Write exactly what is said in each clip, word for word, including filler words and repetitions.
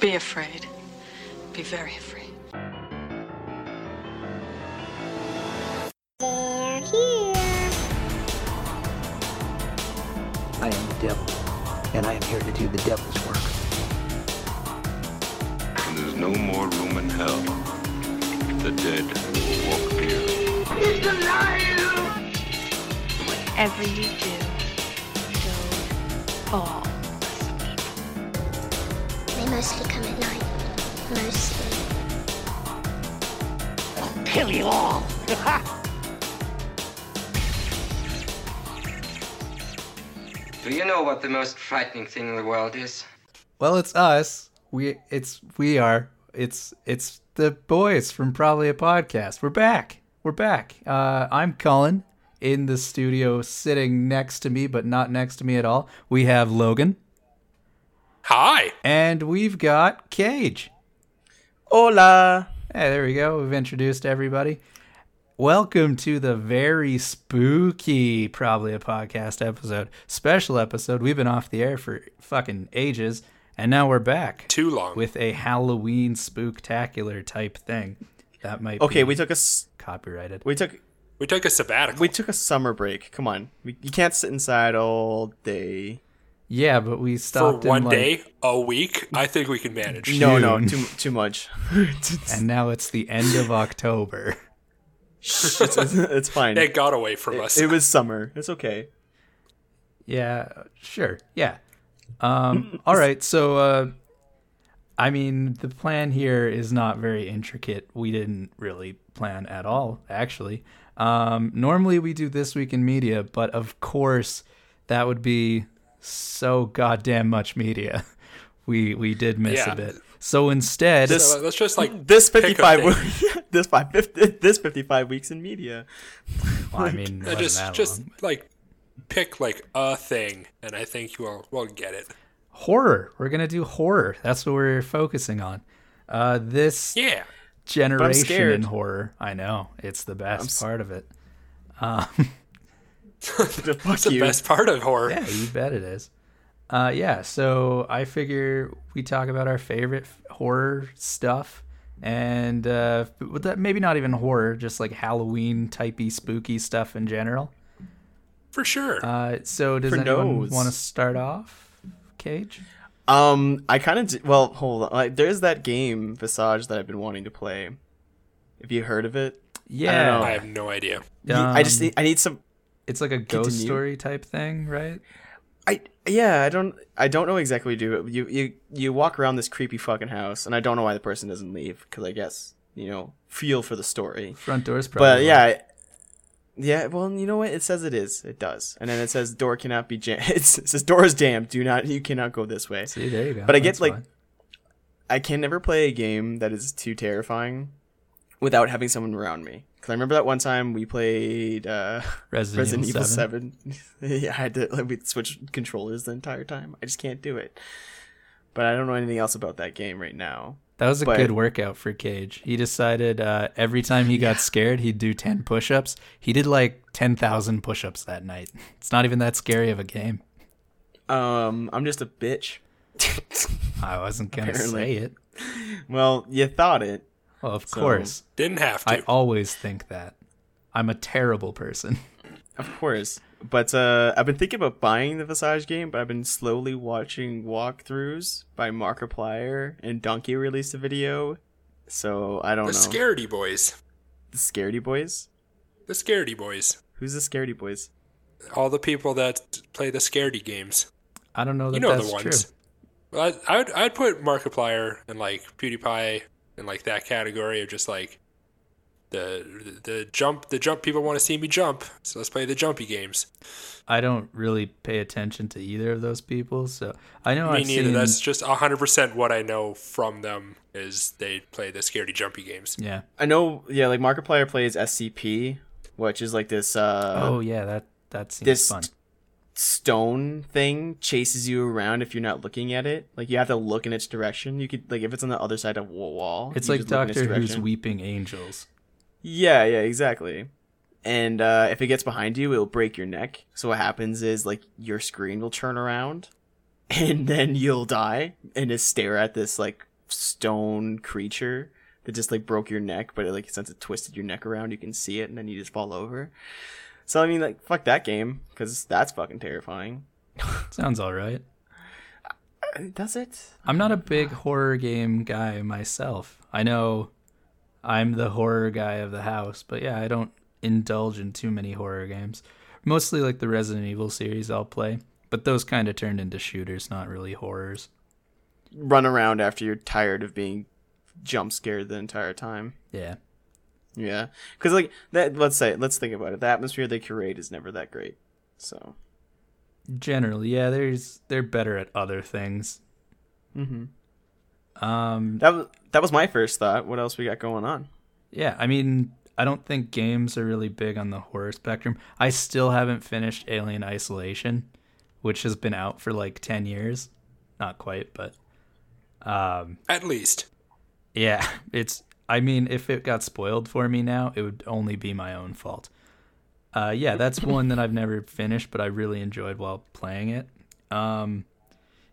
Be afraid. Be very afraid. They're here. I am the devil, and I am here to do the devil's work. And there's no more room in hell. The dead will walk here. He's alive! Whatever you do, don't fall asleep. They mostly come at night. Mostly. I'll kill you all! Do you know what the most frightening thing in the world is? Well, it's us. We it's we are. It's it's the boys from Probably A Podcast. We're back. We're back. Uh, I'm Cullen in the studio, sitting next to me, but not next to me at all. We have Logan. Hi. And we've got Cage. Hola. Hey, there we go. We've introduced everybody. Welcome to the very spooky Probably A Podcast episode. Special episode. We've been off the air for fucking ages, and now we're back. Too long. With a Halloween spooktacular type thing. That might okay, be we took a s- copyrighted. We took we took a sabbatical. We took a summer break. Come on. We, you can't sit inside all day. Yeah, but we stopped for one in like, day, a week. I think we can manage. No, no, too too much. And now it's the end of October. it's, it's fine. It got away from it, us. It was summer. It's okay. Yeah, sure. Yeah. Um, all right. So, uh, I mean, the plan here is not very intricate. We didn't really plan at all, actually. Um, normally we do This Week in Media, but of course that would be so goddamn much media. We we did miss yeah. a bit. So instead, this, so let's just like this fifty-five, we- this five, this fifty-five weeks in media. Well, I mean, it just that just long, like pick like a thing, and I think you will will get it. Horror. We're gonna do horror. That's what we're focusing on. Uh, this yeah generation in horror. I know it's the best I'm part s- of it. Um, That's the you. best part of horror. Yeah, you bet it is. Uh, yeah, so I figure we talk about our favorite f- horror stuff, and uh, that maybe not even horror, just like Halloween typey, spooky stuff in general. For sure. Uh, so does For anyone want to start off, Cage? Um, I kind of d- well, hold on. Like, there's that game Visage that I've been wanting to play. Have you heard of it? Yeah, I, I have no idea. Um, I just need, I need some. It's like a ghost Continue. story type thing, right? I yeah, I don't I don't know exactly what you do. You you you walk around this creepy fucking house, and I don't know why the person doesn't leave, because I guess, you know, feel for the story. Front door's probably. But yeah, I, yeah. Well, you know what? It says it is. It does, and then it says door cannot be jammed. It says door is damned. Do not. You cannot go this way. See, there you go. But I get That's like, fine. I can never play a game that is too terrifying without having someone around me. Because I remember that one time we played uh, Resident, Resident Evil seven. seven. Yeah, I had to like, we switch controllers the entire time. I just can't do it. But I don't know anything else about that game right now. That was a but, good workout for Cage. He decided uh, every time he got yeah. scared, he'd do ten push-ups. He did like ten thousand push-ups that night. It's not even that scary of a game. Um, I'm just a bitch. I wasn't going to say it. Well, you thought it. Well, of so, course. Didn't have to. I always think that. I'm a terrible person. Of course. But uh, I've been thinking about buying the Visage game, but I've been slowly watching walkthroughs by Markiplier, and Donkey released a video, so I don't the know. The Scaredy Boys. The Scaredy Boys? The Scaredy Boys. Who's the Scaredy Boys? All the people that play the Scaredy games. I don't know that you know that's the ones. True. Well, I, I'd, I'd put Markiplier and, like, PewDiePie... in like that category of just like the the, the jump the jump people want to see me jump, so let's play the jumpy games. I don't really pay attention to either of those people, so I know me I've neither. Seen... That's just a hundred percent what I know from them is they play the scaredy jumpy games. Yeah, I know. Yeah, like Markiplier plays S C P, which is like this. Uh, oh yeah, that that seems this fun. T- stone thing chases you around if you're not looking at it. Like you have to look in its direction. You could like if it's on the other side of a wall. It's like Doctor Who's Weeping Angels. Yeah, yeah, exactly. And uh, if it gets behind you, it'll break your neck. So what happens is like your screen will turn around, and then you'll die and just stare at this like stone creature that just like broke your neck, but it like since it twisted your neck around, you can see it, and then you just fall over. So I mean, like, fuck that game, because that's fucking terrifying. Sounds all right. Does it? I'm not a big horror game guy myself. I know I'm the horror guy of the house, but yeah, I don't indulge in too many horror games. Mostly like the Resident Evil series I'll play, but those kind of turned into shooters, not really horrors. Run around after you're tired of being jump scared the entire time. Yeah. Yeah. Because, like, that, let's say, let's think about it. The atmosphere they curate is never that great. So. Generally, yeah, there's they're better at other things. Mm-hmm. Um, that was that was my first thought. What else we got going on? Yeah, I mean, I don't think games are really big on the horror spectrum. I still haven't finished Alien Isolation, which has been out for like ten years. Not quite, but um, at least, yeah, it's. I mean, if it got spoiled for me now, it would only be my own fault. Uh, yeah, that's one that I've never finished, but I really enjoyed while playing it. Um,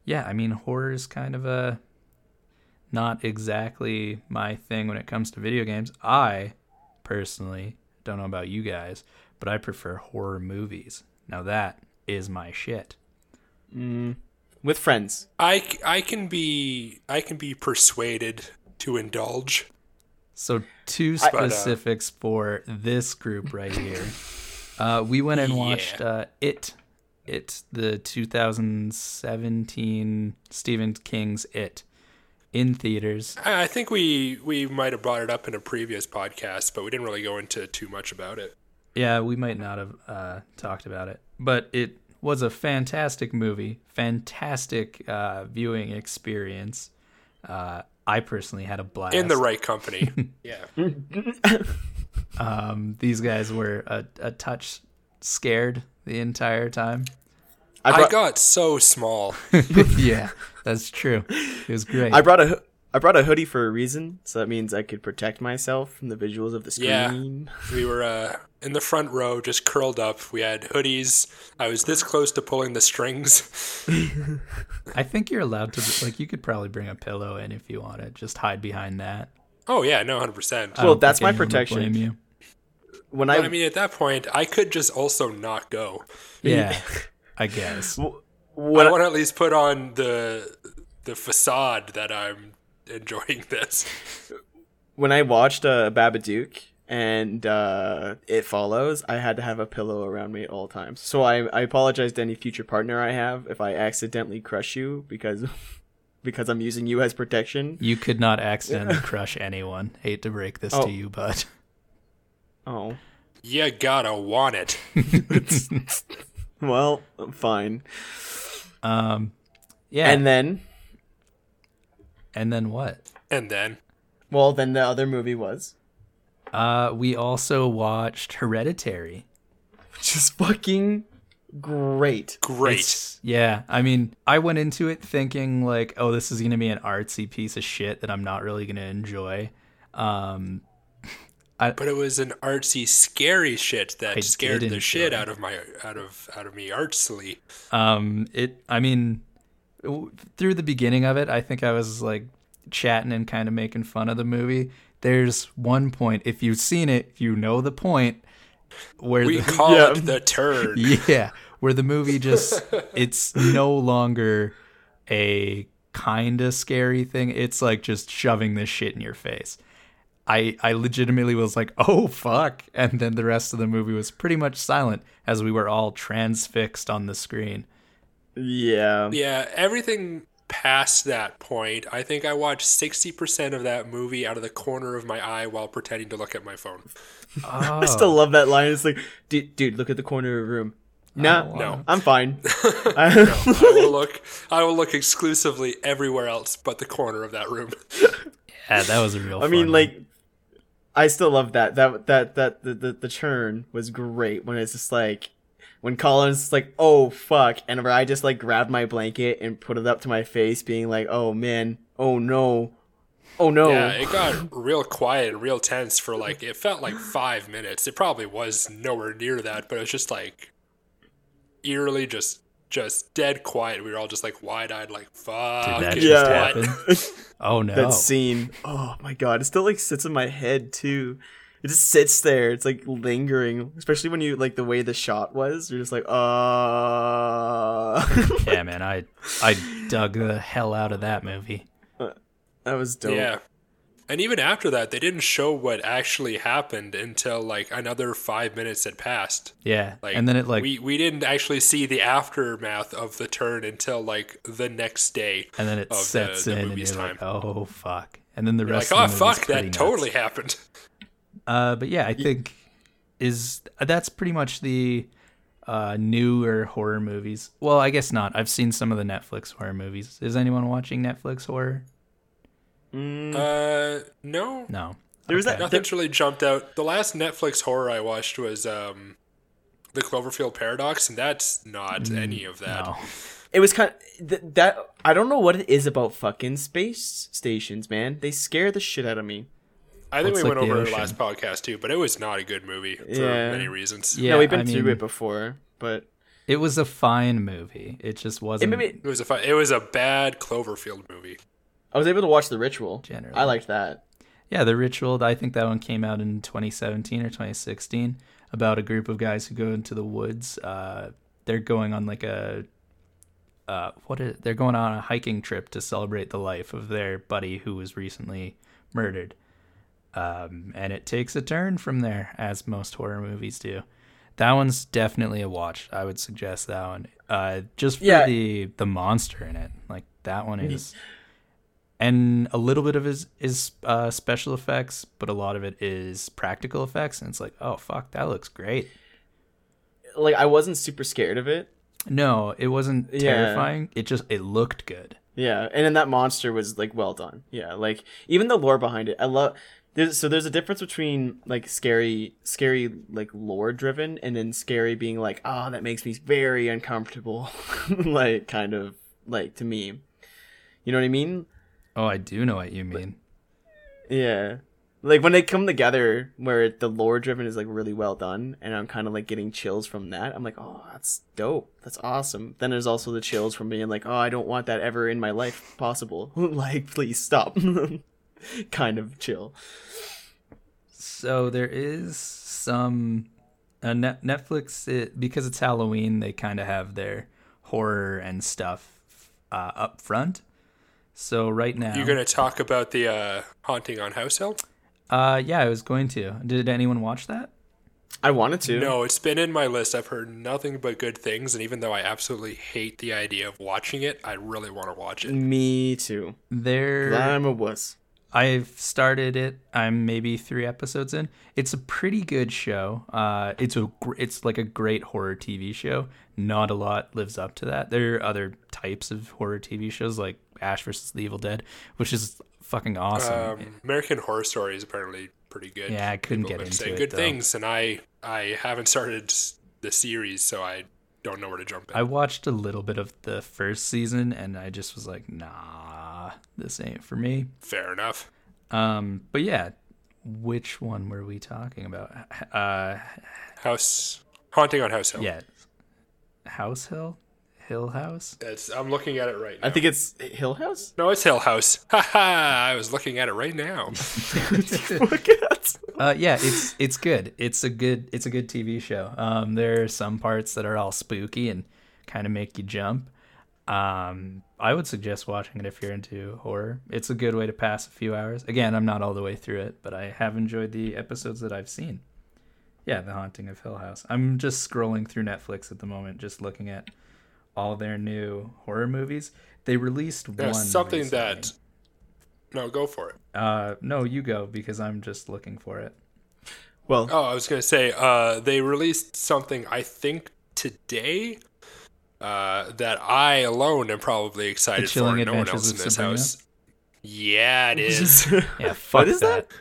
yeah, I mean, horror is kind of a not exactly my thing when it comes to video games. I personally don't know about you guys, but I prefer horror movies. Now that is my shit. Mm, with friends, I, I can be I can be persuaded to indulge. So two specifics I, but, uh... for this group right here. Uh, we went and watched yeah. uh, It. It, the two thousand seventeen Stephen King's It, in theaters. I think we, we might have brought it up in a previous podcast, but we didn't really go into too much about it. Yeah, we might not have uh, talked about it. But it was a fantastic movie, fantastic uh, viewing experience. Uh, I personally had a blast. In the right company. Yeah. Um, these guys were a, a touch scared the entire time. I, brought... I got so small. Yeah, that's true. It was great. I brought a I brought a hoodie for a reason, so that means I could protect myself from the visuals of the screen. Yeah, we were uh, in the front row, just curled up. We had hoodies. I was this close to pulling the strings. I think you're allowed to, like, you could probably bring a pillow in if you wanted. Just hide behind that. Oh, yeah, no, one hundred percent. Well, that's my protection. I don't blame you. When I... I mean, at that point, I could just also not go. Yeah, I guess. Well, what I want to at least put on the the facade that I'm enjoying this. When I watched uh, Babadook and uh, It Follows, I had to have a pillow around me at all times. So I, I apologize to any future partner I have if I accidentally crush you because... because I'm using you as protection. You could not accidentally crush anyone. Hate to break this oh. to you, but oh, you gotta want it. Well, fine. Um, yeah. And then, and then what? And then, well, then the other movie was. Uh, we also watched Hereditary, which is fucking great great it's, yeah I mean, I went into it thinking like, oh, this is gonna be an artsy piece of shit that I'm not really gonna enjoy, um I, but it was an artsy scary shit that I scared the shit out of my out of out of me artsily. um it I mean, through the beginning of it, I think I was like chatting and kind of making fun of the movie. There's one point, if you've seen it, you know the point where we the, call yeah, it the turd. Yeah, where the movie just it's no longer a kind of scary thing. It's like just shoving this shit in your face. I I legitimately was like, oh fuck, and then the rest of the movie was pretty much silent as we were all transfixed on the screen. Yeah, yeah. Everything past that point, I think I watched sixty percent of that movie out of the corner of my eye while pretending to look at my phone. Oh. I still love that line. It's like, dude, dude look at the corner of the room. Nah, no, I'm fine. no, I will look. I will look exclusively everywhere else but the corner of that room. Yeah, that was a real. I fun mean, one. Like, I still love that. That that that the the, the turn was great when it's just like. When Colin's like, oh, fuck, and I just, like, grabbed my blanket and put it up to my face, being like, oh, man, oh, no, oh, no. Yeah, it got real quiet and real tense for, like, it felt like five minutes. It probably was nowhere near that, but it was just, like, eerily just just dead quiet. We were all just like wide-eyed, like, fuck. Did that just happen? Oh, no. That scene. Oh, my God. It still, like, sits in my head, too. It just sits there. It's, like, lingering. Especially when you, like, the way the shot was. You're just like, uh. Yeah, man. I I dug the hell out of that movie. Uh, that was dope. Yeah. And even after that, they didn't show what actually happened until, like, another five minutes had passed. Yeah. Like, and then it, like... We, we didn't actually see the aftermath of the turn until, like, the next day. And then it sets the, in the and you're time. Like, oh, fuck. And then the you're rest like, of the oh, fuck, that nuts. Totally happened. Uh, but, yeah, I think is that's pretty much the uh, newer horror movies. Well, I guess not. I've seen some of the Netflix horror movies. Is anyone watching Netflix horror? Mm. Uh, no, no, there was okay. that. Nothing's really jumped out. The last Netflix horror I watched was, um, The Cloverfield Paradox. And that's not mm, any of that. No. It was kind of th- that. I don't know what it is about fucking space stations, man. They scare the shit out of me. I think it's we like went over the last podcast too, but it was not a good movie for yeah. many reasons. Yeah. No, we've been I through mean, it before, but it was a fine movie. It just wasn't, it, it, it was a fine, it was a bad Cloverfield movie. I was able to watch The Ritual. Generally. I liked that. Yeah, The Ritual, I think that one came out in twenty seventeen or twenty sixteen, about a group of guys who go into the woods. Uh, they're going on like a uh, what is, they're going on a hiking trip to celebrate the life of their buddy who was recently murdered. Um, and it takes a turn from there, as most horror movies do. That one's definitely a watch. I would suggest that one. Uh, just for yeah. the, the monster in it. Like that one is... And a little bit of it is, is uh, special effects, but a lot of it is practical effects. And it's like, oh, fuck, that looks great. Like, I wasn't super scared of it. No, it wasn't terrifying. Yeah. It just, it looked good. Yeah, and then that monster was, like, well done. Yeah, like, even the lore behind it. I love... There's, so there's a difference between, like, scary, scary, like, lore-driven, and then scary being like, oh, that makes me very uncomfortable. Like, kind of, like, to me. You know what I mean? Oh, I do know what you mean. Yeah. Like, when they come together where the lore-driven is, like, really well done, and I'm kind of, like, getting chills from that, I'm like, oh, that's dope. That's awesome. Then there's also the chills from being like, oh, I don't want that ever in my life possible. Like, please stop. Kind of chill. So there is some... Uh, Net- Netflix, it, because it's Halloween, they kind of have their horror and stuff uh, up front. So right now... You're going to talk about the uh, Haunting on House Hill? Uh, yeah, I was going to. Did anyone watch that? I wanted to. No, it's been in my list. I've heard nothing but good things, and even though I absolutely hate the idea of watching it, I really want to watch it. Me too. There, I'm a wuss. I've started it. I'm maybe three episodes in. It's a pretty good show. Uh, it's a it's like a great horror T V show. Not a lot lives up to that. There are other types of horror T V shows like Ash versus the Evil Dead, which is fucking awesome. Um, American Horror Story is apparently pretty good. Yeah, I couldn't People get into say it. Good though. Things, and I I haven't started the series, so I don't know where to jump in. I watched a little bit of the first season, and I just was like, nah, this ain't for me. Fair enough. Um, but yeah, which one were we talking about? Uh, House Haunting on House Hill. Yeah, House Hill. Hill House? It's, I'm looking at it right now. I think it's Hill House? No, it's Hill House. Ha ha! I was looking at it right now. uh, yeah, it's it's good. It's a good it's a good T V show. Um, there are some parts that are all spooky and kind of make you jump. Um, I would suggest watching it if you're into horror. It's a good way to pass a few hours. Again, I'm not all the way through it, but I have enjoyed the episodes that I've seen. Yeah, The Haunting of Hill House. I'm just scrolling through Netflix at the moment, just looking at all their new horror movies. They released yeah, one something recently. That no go for it uh no you go because I'm just looking for it. Well, oh, I was gonna say uh they released something I think today uh that I alone am probably excited for. No one else in this Sabrina? House. Yeah, it is. Yeah, fuck what is that, that?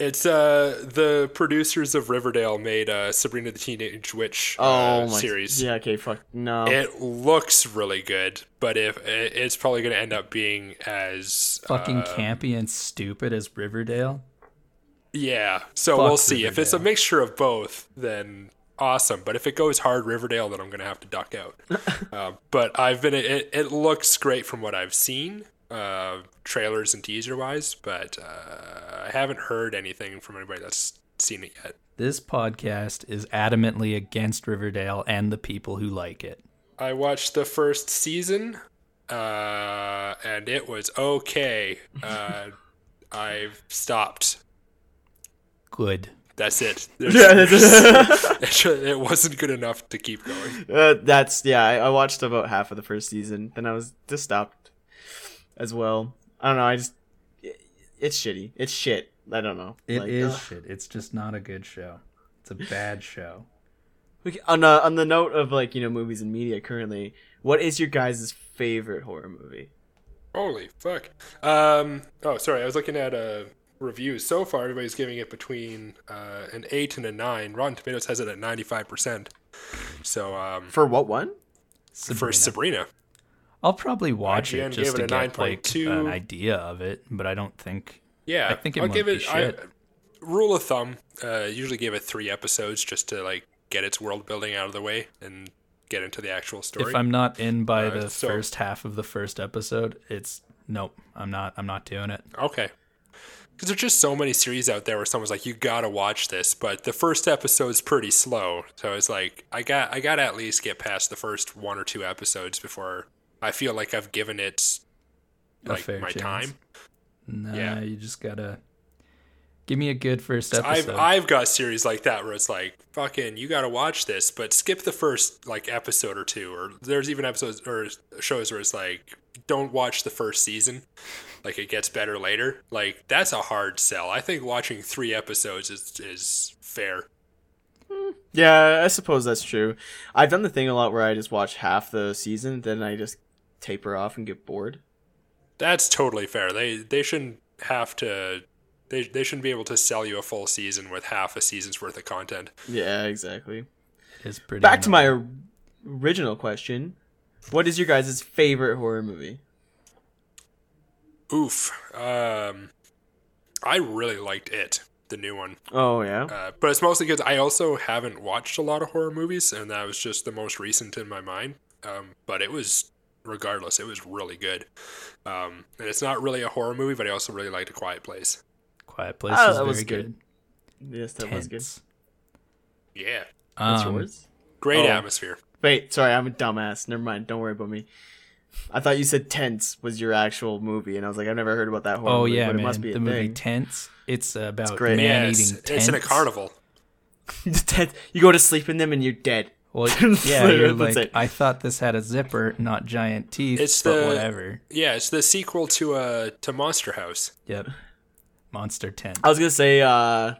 It's uh the producers of Riverdale made uh, Sabrina the Teenage Witch uh, oh my series. Yeah, okay, fuck no. It looks really good, but if it's probably going to end up being as fucking uh, campy and stupid as Riverdale. Yeah, so fuck we'll see. Riverdale. If it's a mixture of both, then awesome. But if it goes hard Riverdale, then I'm going to have to duck out. uh, but I've been, it, it looks great from what I've seen, uh, trailers and teaser wise, but uh, I haven't heard anything from anybody that's seen it yet. This podcast is adamantly against Riverdale and the people who like it. I watched the first season, uh, and it was okay. Uh, I've stopped. Good. That's it. There's, there's, it wasn't good enough to keep going. Uh, that's yeah. I, I watched about half of the first season, then I was just stopped as well. I don't know. I just it, it's shitty. It's shit. I don't know. It like, is ugh. shit. It's just not a good show. It's a bad show. We, on uh, on the note of like you know movies and media currently, what is your guys' favorite horror movie? Holy fuck! Um. Oh, sorry. I was looking at a. Uh, reviews so far. Everybody's giving it between uh an eight and a nine. Rotten Tomatoes has it at ninety-five percent. So um for what one? Sabrina. For Sabrina. I'll probably watch I G N it just to it get like an idea of it, but I don't think yeah I think it I'll might give it be shit. I, rule of thumb uh usually give it three episodes just to like get its world building out of the way and get into the actual story. If I'm not in by uh, the so, first half of the first episode, it's nope, I'm not I'm not doing it. Okay. Because there's just so many series out there where someone's like, you gotta watch this, but the first episode's pretty slow. So it's like, I got, I gotta at least get past the first one or two episodes before I feel like I've given it like my chance. time. Nah, yeah. You just gotta give me a good first episode. I've, I've got series like that where it's like, fucking, you gotta watch this, but skip the first like episode or two. Or there's even episodes or shows where it's like, don't watch the first season. Like, it gets better later. Like, that's a hard sell. I think watching three episodes is is fair. Yeah, I suppose that's true. I've done the thing a lot where I just watch half the season, then I just taper off and get bored. That's totally fair. They they shouldn't have to... They, they shouldn't be able to sell you a full season with half a season's worth of content. Yeah, exactly. It's pretty Back annoying. to my original question. What is your guys' favorite horror movie? Oof. Um, I really liked It, the new one. Oh, yeah? Uh, but it's mostly because I also haven't watched a lot of horror movies, and that was just the most recent in my mind. Um, but it was, regardless, it was really good. Um, and it's not really a horror movie, but I also really liked A Quiet Place. Quiet Place oh, was that very was good. good. Yes, that Tense. was good. Yeah. Um, That's yours? Great oh. atmosphere. Wait, sorry, I'm a dumbass. Never mind, don't worry about me. I thought you said Tense was your actual movie, and I was like, I've never heard about that horror oh, movie, yeah, but man. it must be a the thing. movie Tense. It's about it's man yeah, it's, eating tents. It's in a carnival. You go to sleep in them and you're dead. Well, yeah, you're like, it. I thought this had a zipper, not giant teeth, it's but the, whatever. Yeah, it's the sequel to uh to Monster House. Yep, Monster Tent. I was gonna say, uh, I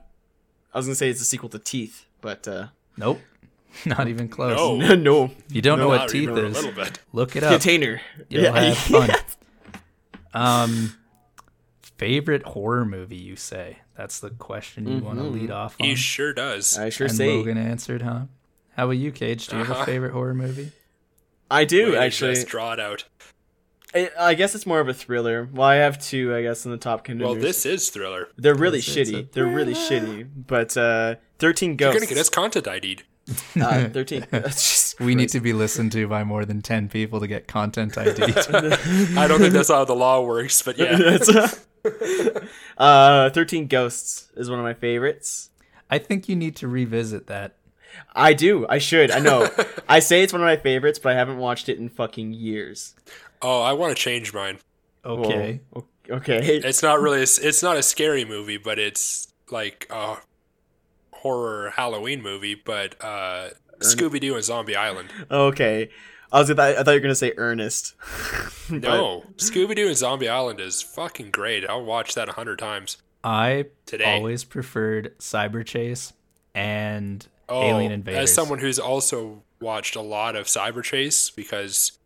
was gonna say it's a sequel to Teeth, but uh, nope. Not even close. No, no. If you don't no, know what teeth is, look it up. Container. You'll yeah. have fun. um, favorite horror movie, you say? That's the question you mm-hmm. want to lead off on. He sure does. I sure and say. And Logan answered, huh? How about you, Cage? Do you uh-huh. have a favorite horror movie? I do, Wait, actually. Just draw it out. I, I guess it's more of a thriller. Well, I have two, I guess, in the top contenders. Well, this is thriller. They're really this shitty. They're really shitty. But uh, thirteen Ghosts. You're going to get us content I D'd. Uh, thirteen. We need to be listened to by more than ten people to get content I D. I don't think that's how the law works, but yeah. uh, thirteen Ghosts is one of my favorites. I think you need to revisit that. I do. I should. I know. I say it's one of my favorites, but I haven't watched it in fucking years. Oh, I want to change mine. Okay. Whoa. Okay. It's not really. A, it's not a scary movie, but it's like. Uh, horror Halloween movie, but uh, Scooby-Doo and Zombie Island. Okay. I was. I thought you were going to say Ernest. No. Scooby-Doo and Zombie Island is fucking great. I'll watch that a hundred times. I today. always preferred Cyber Chase and oh, Alien Invaders. As someone who's also watched a lot of Cyber Chase, because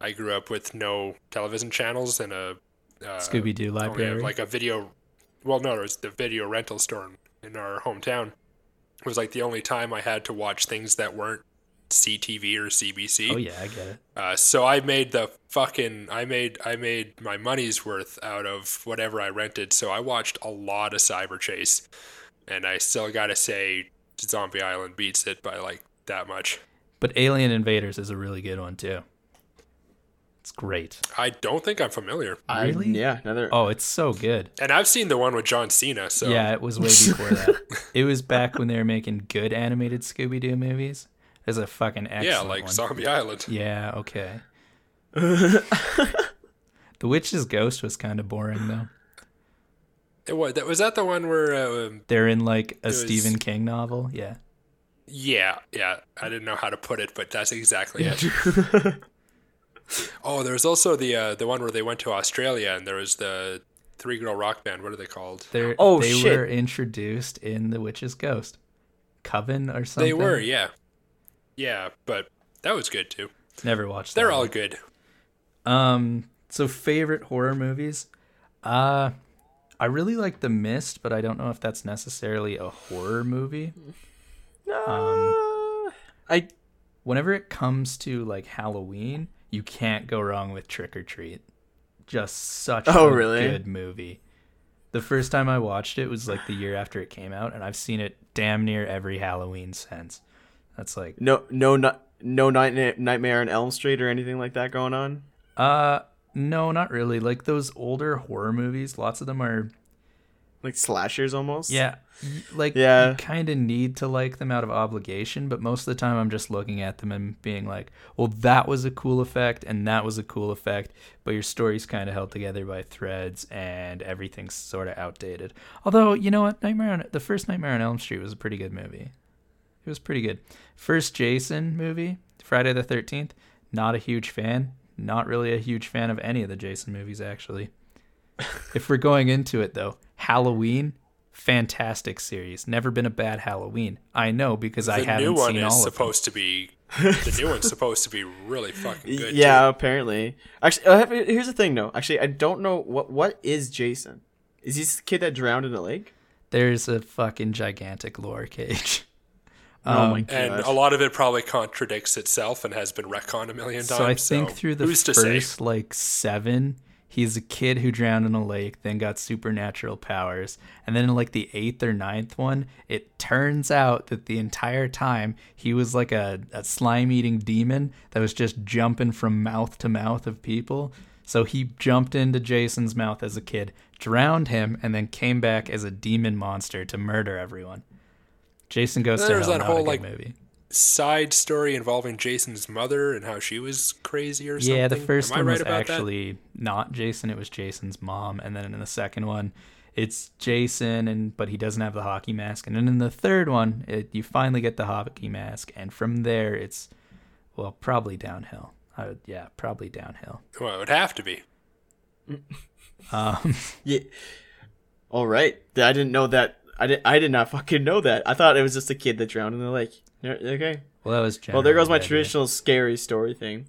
I grew up with no television channels and a... Uh, Scooby-Doo library. Like a video... Well, no, it was the video rental store in, in our hometown. It was like the only time I had to watch things that weren't C T V or C B C. Oh yeah, I get it. Uh, so I made the fucking I made I made my money's worth out of whatever I rented. So I watched a lot of Cyber Chase, and I still gotta say Zombie Island beats it by like that much. But Alien Invaders is a really good one too. It's great. I don't think I'm familiar. I, really? Yeah. Another... Oh, it's so good. And I've seen the one with John Cena. So yeah, it was way before that. It was back when they were making good animated Scooby-Doo movies. There's a fucking excellent Yeah, like one. Zombie Island. Yeah, okay. The Witch's Ghost was kind of boring, though. It was. That, was that the one where... Uh, They're in, like, a Stephen was... King novel? Yeah. Yeah, yeah. I didn't know how to put it, but that's exactly it. Oh, there was also the uh, the one where they went to Australia, and there was the three-girl rock band. What are they called? They're, oh, they shit. They were introduced in The Witch's Ghost. Coven or something? They were, yeah. Yeah, but that was good, too. Never watched that. They're one. all good. Um, so favorite horror movies? Uh, I really like The Mist, but I don't know if that's necessarily a horror movie. No. Um, I... Whenever it comes to, like, Halloween... You can't go wrong with Trick or Treat. Just such oh, a really? good movie. The first time I watched it was like the year after it came out, and I've seen it damn near every Halloween since. That's like no, no, no, no night, Nightmare on Elm Street or anything like that going on. Uh, no, not really. Like those older horror movies, lots of them are like slashers almost. Yeah, like yeah. You kind of need to like them out of obligation, but most of the time I'm just looking at them and being like, well, that was a cool effect and that was a cool effect, but your story's kind of held together by threads and everything's sort of outdated. Although, you know what, Nightmare on the first Nightmare on Elm Street was a pretty good movie. It was pretty good. First Jason movie, Friday the thirteenth, not a huge fan. Not really a huge fan of any of the Jason movies, actually. If we're going into it, though, Halloween, fantastic series. Never been a bad Halloween. I know because the I haven't seen all of it. The new one is supposed to be. The new one's supposed to be really fucking good. Yeah, too. Apparently. Actually, uh, here's the thing, though. Actually, I don't know what what is Jason. Is he the kid that drowned in the lake? There's a fucking gigantic lore cage. Um, oh my god! And a lot of it probably contradicts itself and has been retconned a million times. So I think so through the first like seven. He's a kid who drowned in a lake, then got supernatural powers. And then in like the eighth or ninth one, it turns out that the entire time he was like a, a slime-eating demon that was just jumping from mouth to mouth of people. So he jumped into Jason's mouth as a kid, drowned him, and then came back as a demon monster to murder everyone. Jason Goes to Hell, that whole like movie. Side story involving Jason's mother and how she was crazy or something. Yeah, the first one was actually not Jason, it was Jason's mom. And then in the second one, it's Jason, and but he doesn't have the hockey mask. And then in the third one, it, you finally get the hockey mask. And from there, it's, well, probably downhill. I would, yeah, probably downhill. Well, it would have to be. um, yeah. All right. I didn't know that. I did, I did not fucking know that. I thought it was just a kid that drowned in the lake. Okay. Well, that was general, well, there goes my idea. Traditional scary story thing.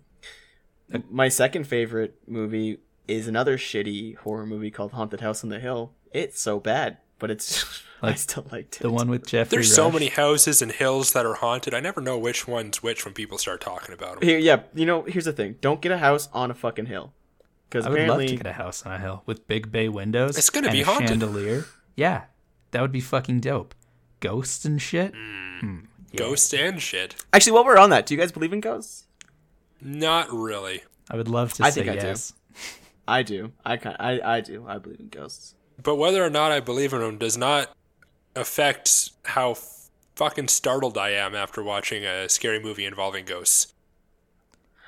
My second favorite movie is another shitty horror movie called Haunted House on the Hill. It's so bad, but it's like, I still liked it. The one with Jeffrey There's Rush. So many houses and hills that are haunted. I never know which one's which when people start talking about them. Here, yeah, you know, here's the thing. Don't get a house on a fucking hill. Because I would love to get a house on a hill with big bay windows. It's going to be haunted. Chandelier. Yeah, that would be fucking dope. Ghosts and shit. Mm. Hmm. Ghosts and shit. Actually, while we're on that, do you guys believe in ghosts? Not really. I would love to I say think I yes. Do. I do. I, can, I I do. I believe in ghosts. But whether or not I believe in them does not affect how f- fucking startled I am after watching a scary movie involving ghosts.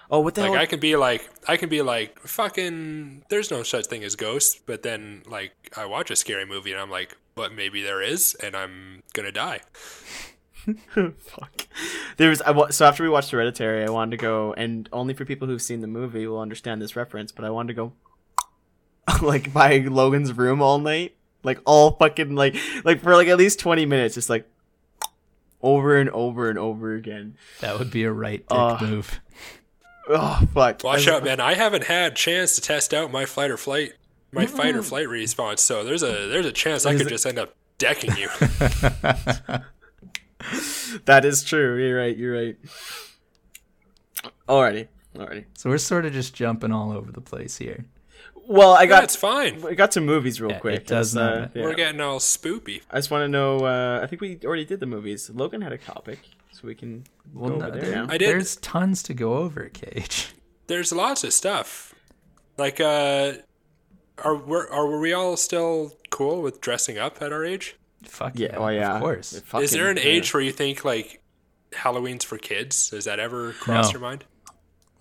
Oh, what the like, hell? I can be like, I can be like, fucking, there's no such thing as ghosts. But then, like, I watch a scary movie and I'm like, but maybe there is, and I'm gonna die. Fuck. There was I, so after we watched Hereditary, I wanted to go, and only for people who've seen the movie will understand this reference, but I wanted to go like by Logan's room all night, like all fucking like like for like at least twenty minutes, just like over and over and over again. That would be a right dick uh, move. Oh fuck! Watch out, man! I haven't had a chance to test out my flight or flight, my mm-hmm. fight or flight response. So there's a there's a chance there's I could a- just end up decking you. That is true. You're right. You're right. Alrighty. Alrighty. So we're sort of just jumping all over the place here. Well, I got. That's fine. I got to movies real yeah, quick. It does not. Uh, yeah. We're getting all spoopy. I just want to know. Uh, I think we already did the movies. Logan had a topic, so we can well, go no, over there. there I did. There's tons to go over, Cage. There's lots of stuff. Like, uh, are we are we all still cool with dressing up at our age? Fuck yeah! Oh yeah, of course. Fucking, Is there an age yeah. where you think like Halloween's for kids? Does that ever cross no. your mind?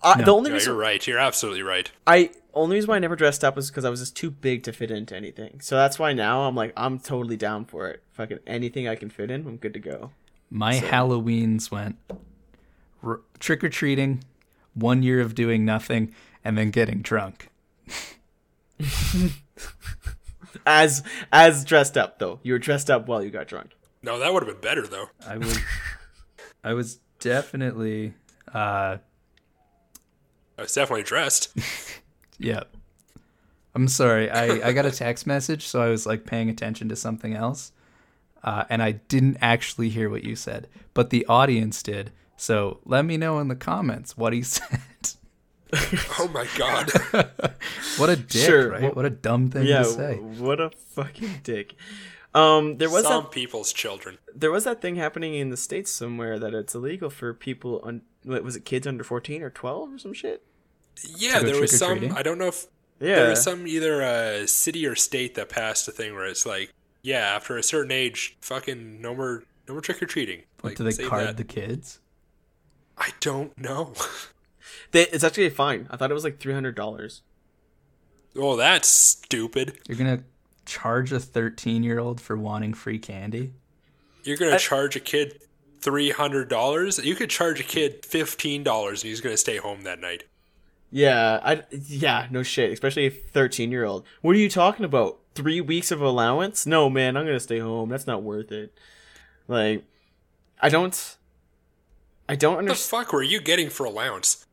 Uh, no. The only reason, you're right. You're absolutely right. I only reason why I never dressed up was because I was just too big to fit into anything. So that's why now I'm like, I'm totally down for it. Fucking anything I can fit in, I'm good to go. My so. Halloweens went r- trick or treating, one year of doing nothing, and then getting drunk. as as dressed up though, you were dressed up while you got drunk. No, that would have been better though. I was, I was definitely. Uh, I was definitely dressed. Yeah. I'm sorry. I, I got a text message, so I was like paying attention to something else. Uh, and I didn't actually hear what you said, but the audience did. So let me know in the comments what he said. Oh my God. What a dick, sure, right? Well, what a dumb thing yeah, to say. What a fucking dick. Um, there was Some that, people's children. There was that thing happening in the States somewhere that it's illegal for people, un- was it kids under fourteen or twelve or some shit? Yeah, there was some, I don't know if, yeah. there was some either uh, city or state that passed a thing where it's like, yeah, after a certain age, fucking no more no more trick-or-treating. Like, do they card that. the kids? I don't know. they, it's actually a fine. I thought it was like three hundred dollars. Oh, that's stupid. You're going to charge a thirteen-year-old for wanting free candy? You're going to I- charge a kid three hundred dollars? You could charge a kid fifteen dollars and he's going to stay home that night. Yeah, I yeah, no shit, especially a thirteen-year-old. What are you talking about? Three weeks of allowance? No, man, I'm going to stay home. That's not worth it. Like, I don't, I don't understand. What the fuck were you getting for allowance?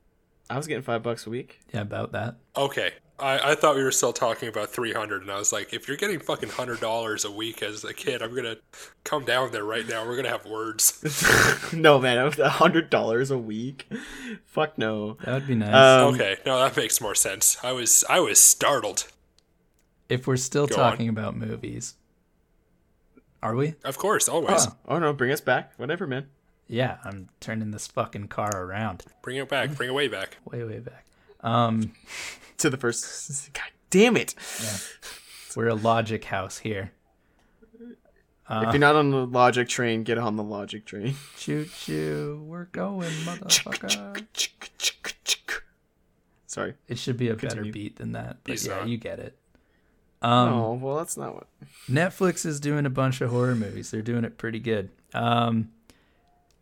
I was getting five bucks a week. Yeah, about that. Okay, I, I thought we were still talking about three hundred, and I was like, if you're getting fucking one hundred dollars a week as a kid, I'm going to come down there right now. We're going to have words. No, man, one hundred dollars a week? Fuck no. That would be nice. Um, okay, no, that makes more sense. I was I was startled. If we're still Go talking on. about movies, are we? Of course, always. Oh. oh, no, bring us back. Whatever, man. Yeah, I'm turning this fucking car around. Bring it back. Bring it way back. Way, way back. Um... To the first, god damn it! Yeah. We're a logic house here. Uh, if you're not on the logic train, get on the logic train. Choo choo, we're going, motherfucker! Sorry, it should be a Continue. better beat than that, but He's yeah, not. you get it. Um, oh well, that's not what Netflix is doing. A bunch of horror movies. They're doing it pretty good. Um,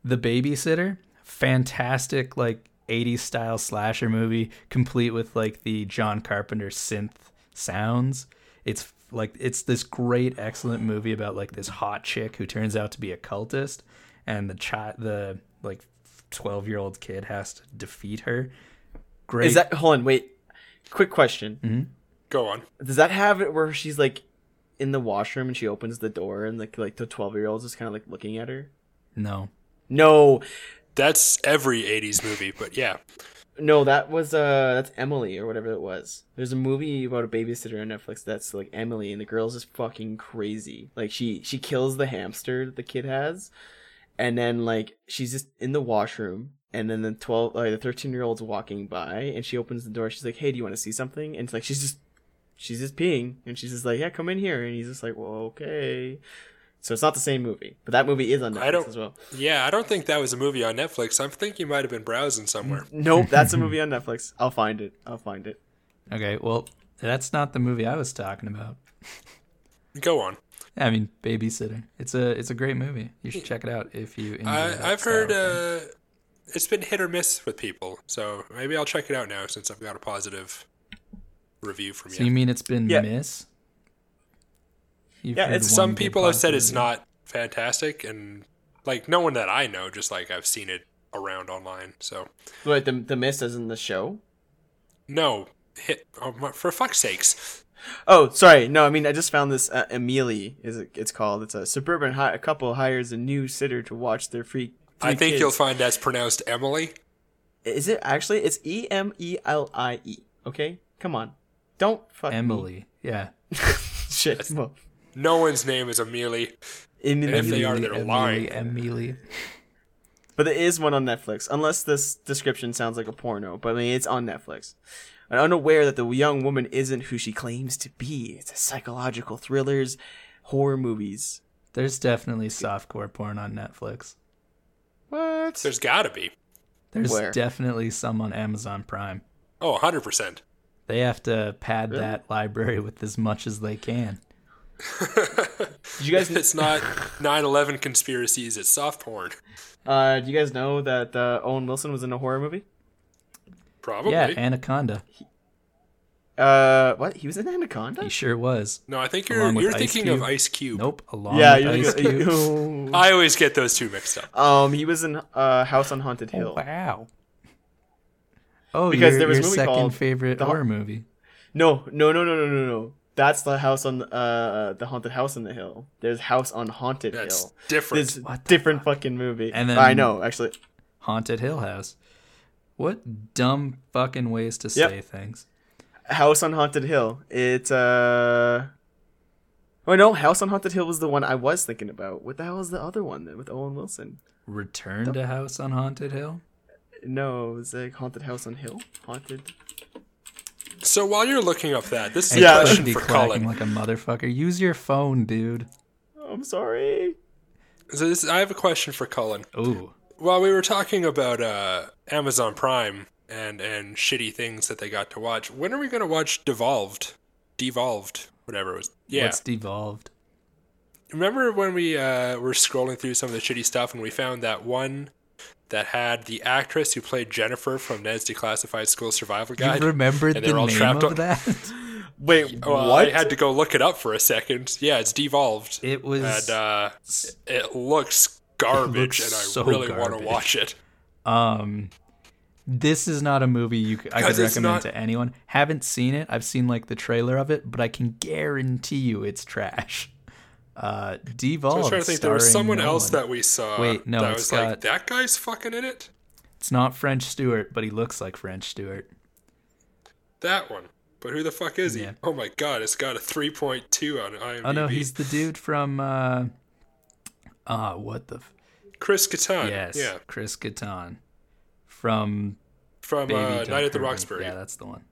The Babysitter, fantastic, like. eighties style slasher movie, complete with like the John Carpenter synth sounds. It's like it's this great, excellent movie about like this hot chick who turns out to be a cultist, and the child, the like twelve-year-old kid has to defeat her. Great. Is that? Hold on, wait. Quick question. Mm-hmm. Go on. Does that have it where she's like in the washroom and she opens the door and like like the twelve-year-old is kind of like looking at her? No. No. That's every eighties movie, but yeah. No, that was uh, that's Emily or whatever it was. There's a movie about a babysitter on Netflix that's like Emily, and the girl's just fucking crazy. Like she she kills the hamster that the kid has, and then like she's just in the washroom, and then the twelve, like, the thirteen year old's walking by, and she opens the door. She's like, "Hey, do you want to see something?" And it's like she's just she's just peeing, and she's just like, "Yeah, come in here," and he's just like, "Well, okay." So it's not the same movie, but that movie is on Netflix I don't, as well. Yeah, I don't think that was a movie on Netflix. I think you might have been browsing somewhere. Nope, that's a movie on Netflix. I'll find it. I'll find it. Okay, well, that's not the movie I was talking about. Go on. I mean, Babysitter. It's a it's a great movie. You should check it out if you enjoy I, that I've heard uh, it's been hit or miss with people, so maybe I'll check it out now since I've got a positive review from you. So you mean it's been yeah. miss? You've yeah, it's some people have said it's not fantastic, and like no one that I know, just like I've seen it around online. So, wait, the the Mist isn't the show? No, hit oh, for fuck's sakes. Oh, sorry. No, I mean I just found this. Uh, Emily is it, it's called. It's a suburban hi- a couple hires a new sitter to watch their free. I think kids. You'll find that's pronounced Emily. Is it actually? It's E M E L I E. Okay, come on. Don't fuck Emily. Me. Yeah. Shit. Well, no one's name is Amelie. Emily, and if they are, they're Emily, lying. Emily. But there is one on Netflix, unless this description sounds like a porno. But I mean, it's on Netflix. And unaware that the young woman isn't who she claims to be. It's a psychological thrillers, horror movies. There's definitely softcore porn on Netflix. What? There's gotta be. There's Where? Definitely some on Amazon Prime. Oh, one hundred percent. They have to pad really? That library with as much as they can. Did you guys? It's not nine eleven conspiracies, it's soft porn. Uh, do you guys know that uh, Owen Wilson was in a horror movie? Probably. Yeah, Anaconda. He... Uh, what? He was in Anaconda? He sure was. No, I think you're you're thinking of Ice Cube. Nope, along yeah, with Ice Cube. Oh. I always get those two mixed up. Um, he was in uh, House on Haunted Hill. Oh, wow. Oh, because your, there was your a movie second called favorite the... horror movie. No, no, no, no, no, no, no. That's the house on uh the haunted house on the hill. There's House on Haunted That's Hill. That's different. There's different fuck? Fucking movie. And then I know actually. Haunted Hill House. What dumb fucking ways to say yep. things. House on Haunted Hill. It's uh. Oh no! House on Haunted Hill was the one I was thinking about. What the hell is the other one then with Owen Wilson? Return dumb. To House on Haunted Hill. No, it's like Haunted House on Hill. Haunted. So while you're looking up that, this is yeah, a question for Colin. Like a motherfucker. Use your phone, dude. I'm sorry. So this, I have a question for Colin. Ooh. While we were talking about uh, Amazon Prime and, and shitty things that they got to watch, when are we going to watch Devolved? Devolved, whatever it was. Yeah. What's Devolved? Remember when we uh, were scrolling through some of the shitty stuff and we found that one... that had the actress who played Jennifer from Ned's Declassified School Survival Guide. You remembered the all name of on... that? Wait, well, what? I had to go look it up for a second. Yeah, it's Devolved. It was... And uh, it looks garbage, it looks and I so really want to watch it. Um, This is not a movie you c- I could recommend not... to anyone. Haven't seen it. I've seen, like, the trailer of it, but I can guarantee you it's trash. Uh, Devolved. So I was trying to think. There was someone no else one. That we saw. Wait, no, that it's was got, like that guy's fucking in it. It's not French Stewart, but he looks like French Stewart. That one, but who the fuck is yeah. he? Oh my god, it's got a three point two on IMDb. Oh no, he's the dude from. uh Ah, uh, what the? F- Chris Kattan. Yes, yeah. Chris Kattan from from Baby uh, Night at the Roxbury. Yeah, that's the one.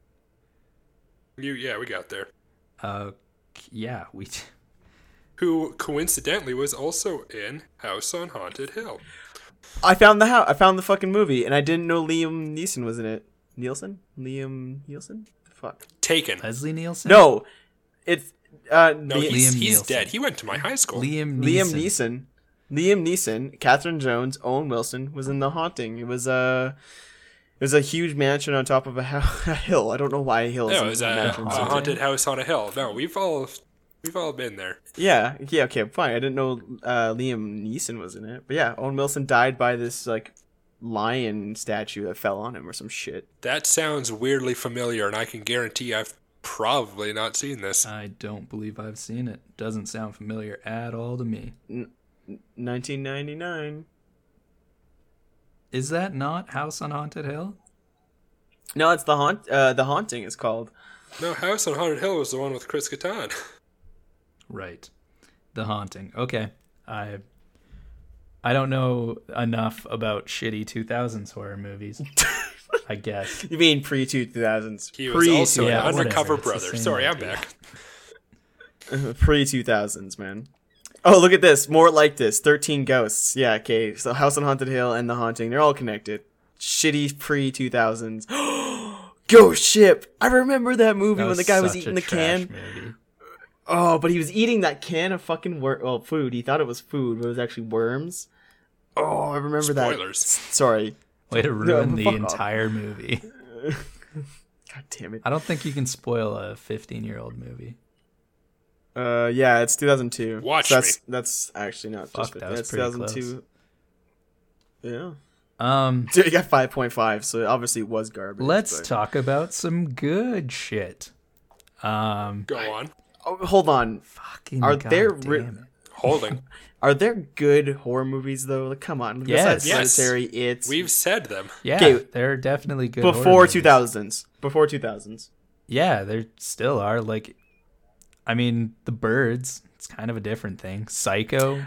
You yeah, we got there. Uh, yeah, we. T- Who coincidentally was also in House on Haunted Hill. I found the house. I found the fucking movie, and I didn't know Liam Neeson was in it. Nielsen? Liam Nielsen? Fuck. Taken. Leslie Nielsen? No, it's uh, no. Liam, he's, he's dead. He went to my high school. Liam Neeson. Liam Neeson. Liam Neeson. Catherine Jones. Owen Wilson was in The Haunting. It was a. Uh, It was a huge mansion on top of a, ha- a hill. I don't know why a hill. No, is it was a, a, a haunted house on a hill. No, we've all. We've all been there. Yeah. Yeah. Okay. Fine. I didn't know uh, Liam Neeson was in it, but yeah, Owen Wilson died by this like lion statue that fell on him or some shit. That sounds weirdly familiar, and I can guarantee I've probably not seen this. I don't believe I've seen it. Doesn't sound familiar at all to me. N- nineteen ninety-nine. Is that not House on Haunted Hill? No, it's the haunt. Uh, the Haunting is called. No, House on Haunted Hill was the one with Chris Kattan. Right. The Haunting. Okay. I I don't know enough about shitty two thousands horror movies, I guess. You mean pre-two thousands. He was pre- also yeah, an undercover brother. Sorry, I'm idea. Back. pre-two thousands, man. Oh, look at this. More like this. thirteen Ghosts. Yeah, okay. So House on Haunted Hill and The Haunting, they're all connected. Shitty pre-two thousands. Ghost Ship. I remember that movie that when the guy was eating the can. Movie. Oh, but he was eating that can of fucking wor- well, food. He thought it was food, but it was actually worms. Oh, I remember Spoilers. That. Spoilers. Sorry. Way to ruin no, the entire off. Movie. God damn it. I don't think you can spoil a fifteen-year-old movie. Uh, yeah, it's two thousand two. Watch so that's, me. That's actually not Fuck, just that was pretty two thousand two. Close. Yeah. Um, Dude, it got five point five, so obviously it was garbage. Let's but. Talk about some good shit. Um, Go on. Oh, hold on. Fucking are God there re- damn it. Holding. Are there good horror movies though? Like, come on. Yes. yes. It's... We've said them. Yeah. Okay. They're definitely good. Before two thousands. Before two thousands. Yeah, there still are. Like, I mean, The Birds, it's kind of a different thing. Psycho.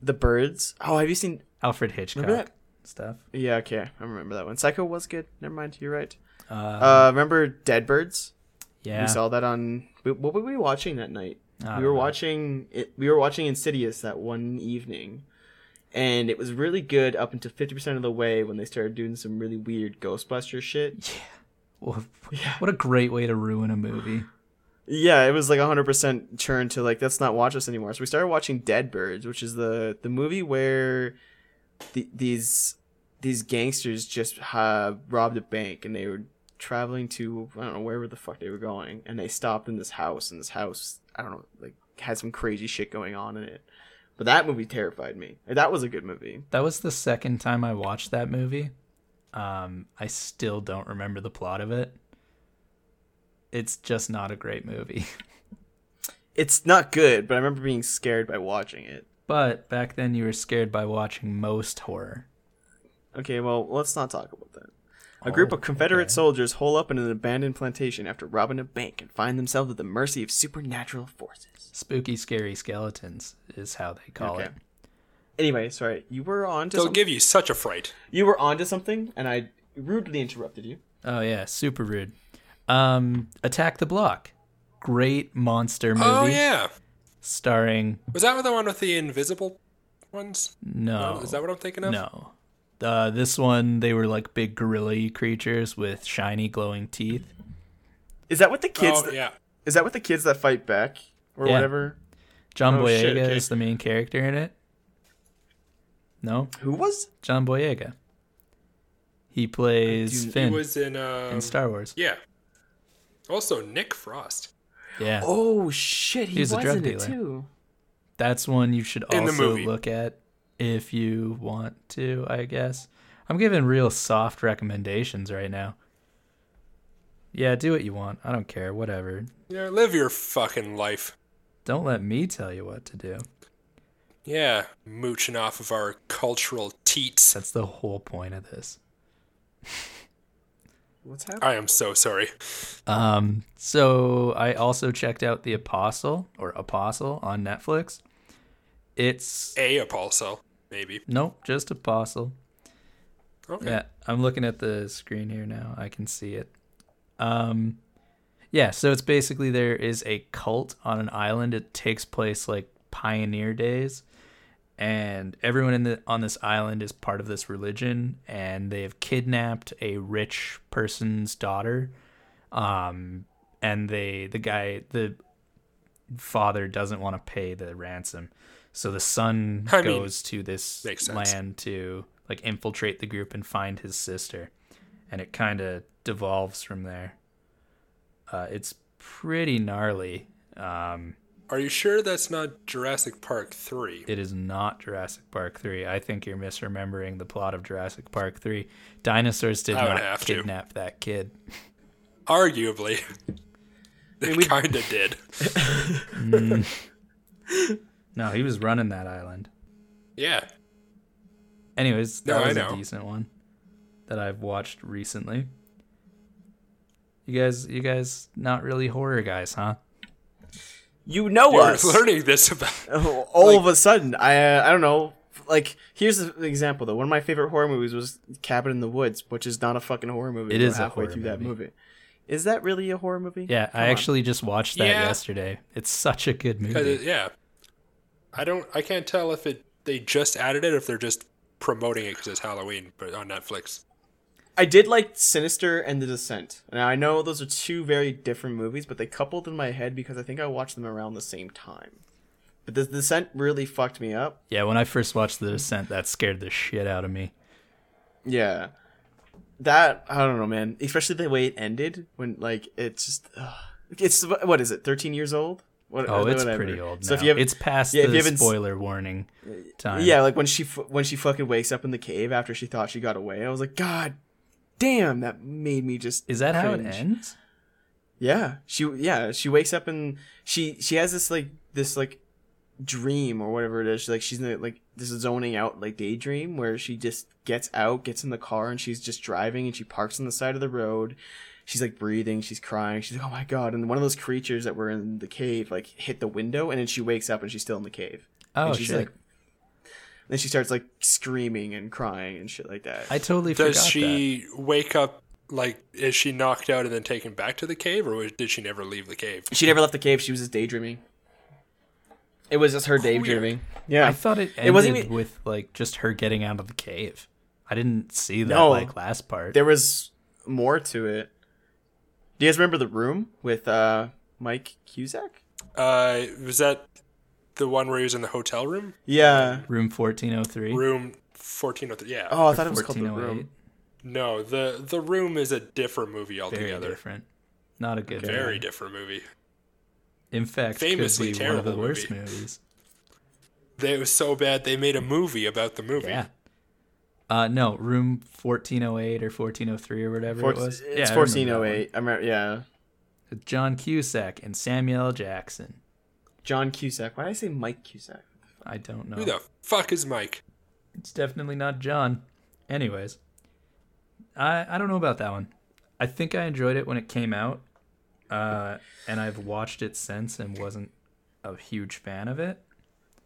The Birds. Oh, have you seen Alfred Hitchcock remember that? Stuff? Yeah, okay. I remember that one. Psycho was good. Never mind. You're right. Uh, uh remember Dead Birds? Yeah. We saw that on what were we watching that night? Uh, we were watching it, we were watching Insidious that one evening. And it was really good up until fifty percent of the way when they started doing some really weird Ghostbuster shit. Yeah. Well, yeah. What a great way to ruin a movie. Yeah, it was like one hundred percent turn to like, let's not watch this anymore. So we started watching Dead Birds, which is the, the movie where the, these these gangsters just uh, robbed a bank and they were traveling to, I don't know, wherever the fuck they were going. And they stopped in this house, and this house, I don't know, like had some crazy shit going on in it. But that movie terrified me. That was a good movie. That was the second time I watched that movie. Um, I still don't remember the plot of it. It's just not a great movie. It's not good, but I remember being scared by watching it. But back then you were scared by watching most horror. Okay, well, let's not talk about that. A group oh, of Confederate okay. soldiers hole up in an abandoned plantation after robbing a bank and find themselves at the mercy of supernatural forces. Spooky, scary skeletons is how they call okay. it. Anyway, sorry, you were on to They'll some... give you such a fright. You were on to something, and I rudely interrupted you. Oh, yeah, super rude. Um, Attack the Block. Great monster movie. Oh, yeah. Starring... Was that the one with the invisible ones? No. no. Is that what I'm thinking of? No. Uh, this one, they were like big gorilla-y creatures with shiny, glowing teeth. Is that what the kids? Oh, that, yeah. Is that what the kids that fight back or yeah. whatever? John oh, Boyega shit, okay. is the main character in it. No. Who was John Boyega? He plays Dude, Finn. He was in um, in Star Wars. Yeah. Also, Nick Frost. Yeah. Oh shit! He, he was, was a drug in dealer. It too. That's one you should in also look at. If you want to, I guess. I'm giving real soft recommendations right now. Yeah, do what you want. I don't care. Whatever. Yeah, live your fucking life. Don't let me tell you what to do. Yeah, mooching off of our cultural teats. That's the whole point of this. What's happening? I am so sorry. Um. So I also checked out The Apostle, or Apostle, on Netflix. It's... A Apostle. Maybe. Nope, just Apostle. Okay. Yeah, I'm looking at the screen here now. I can see it. Um, yeah, so it's basically there is a cult on an island. It takes place like pioneer days. And everyone in the, on this island is part of this religion. And they have kidnapped a rich person's daughter. Um, and they the guy, the father doesn't want to pay the ransom. So the son I goes mean, to this land to like infiltrate the group and find his sister. And it kind of devolves from there. Uh, it's pretty gnarly. Um, Are you sure that's not Jurassic Park three? It is not Jurassic Park three. I think you're misremembering the plot of Jurassic Park three. Dinosaurs did not kidnap to. that kid. Arguably. They kind of did. mm. No, he was running that island. Yeah. Anyways, that no, was a decent one that I've watched recently. You guys, you guys, not really horror guys, huh? You know You're us. Learning this about all like, of a sudden. I uh, I don't know. Like, here's an example though. One of my favorite horror movies was Cabin in the Woods, which is not a fucking horror movie. It is halfway through movie. that movie. Is that really a horror movie? Yeah, Come I actually on. just watched that yeah. yesterday. It's such a good movie. It, yeah. I don't. I can't tell if it they just added it or if they're just promoting it because it's Halloween, but on Netflix. I did like Sinister and The Descent. Now I know those are two very different movies, but they coupled in my head because I think I watched them around the same time. But The Descent really fucked me up. Yeah, when I first watched The Descent, that scared the shit out of me. Yeah, that I don't know, man. Especially the way it ended when like it's just ugh. it's what is it, thirteen years old? What, oh, it's whatever. pretty old now. So if you have, it's past yeah, the spoiler warning time. Yeah, like when she when she fucking wakes up in the cave after she thought she got away, I was like, God damn, that made me just. Is that cringe. how it ends? Yeah, she yeah she wakes up and she she has this like this like dream or whatever it is. She's like she's in the, like this zoning out like daydream where she just gets out, gets in the car, and she's just driving and she parks on the side of the road. she's like breathing, she's crying, she's like, oh my God. And one of those creatures that were in the cave like hit the window, and then she wakes up and she's still in the cave. Oh, and she's shit. Like, and then she starts like screaming and crying and shit like that. I totally Does forgot Does she that. wake up, like, is she knocked out and then taken back to the cave, or did she never leave the cave? She never left the cave. She was just daydreaming. It was just her daydreaming. Weird. Yeah. I thought it ended it wasn't even... with like just her getting out of the cave. I didn't see that no, like last part. There was more to it. Do you guys remember The Room with uh, Mike Cusack? Uh, was that the one where he was in the hotel room? Yeah. Room fourteen oh three. Room fourteen oh three, yeah. Oh, I or thought it was called The Room. No, the, the Room is a different movie altogether. Very different. Not a good Very movie. different movie. In fact, famously could be one of the movie. worst movies. It was so bad they made a movie about the movie. Yeah. Uh, no, Room fourteen oh eight or fourteen oh three or whatever Four- it was. It's yeah, fourteen oh eight. I remember, yeah. John Cusack and Samuel L. Jackson. John Cusack. Why did I say Mike Cusack? I don't know. Who the fuck is Mike? It's definitely not John. Anyways, I I don't know about that one. I think I enjoyed it when it came out. Uh, and I've watched it since and wasn't a huge fan of it.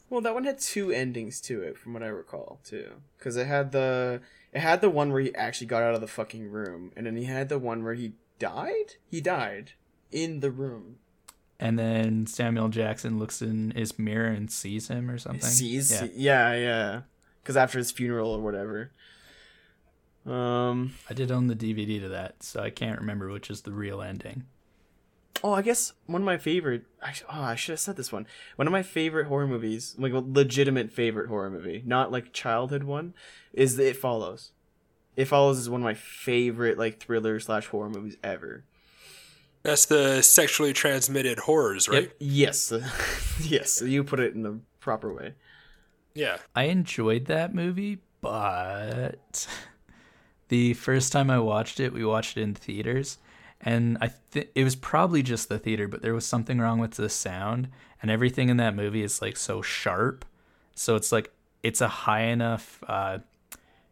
Well, that one had two endings to it, from what I recall, too. Because it had the it had the one where he actually got out of the fucking room, and then he had the one where he died. He died in the room. And then Samuel Jackson looks in his mirror and sees him or something. Sees, yeah, yeah. Because yeah. after his funeral or whatever. Um, I did own the D V D to that, so I can't remember which is the real ending. Oh, I guess one of my favorite... Actually, oh, I should have said this one. One of my favorite horror movies, like a legitimate favorite horror movie, not like childhood one, is the It Follows. It Follows is one of my favorite like thriller slash horror movies ever. That's the sexually transmitted horrors, right? Yep. Yes. Yes, you put it in the proper way. Yeah. I enjoyed that movie, but the first time I watched it, we watched it in theaters. And I th- it was probably just the theater, but there was something wrong with the sound, and everything in that movie is like so sharp. So it's like, it's a high enough uh,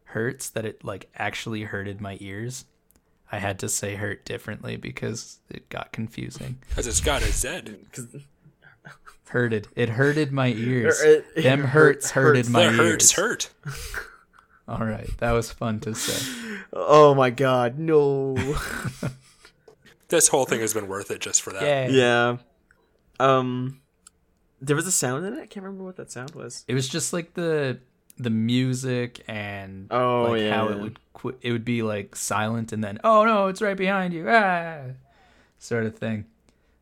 hertz that it like actually hurted my ears. I had to say hurt differently because it got confusing. Because it's got a Z. Hurted. It hurted my ears. It, it, Them hurts hurted hurts. my the ears. hurts hurt. All right. That was fun to say. Oh my God. No. This whole thing has been worth it just for that. Yeah. yeah. Um, there was a sound in it. I can't remember what that sound was. It was just like the the music and oh, like yeah, how yeah. it would qu- it would be like silent and then oh no, it's right behind you, ah, sort of thing.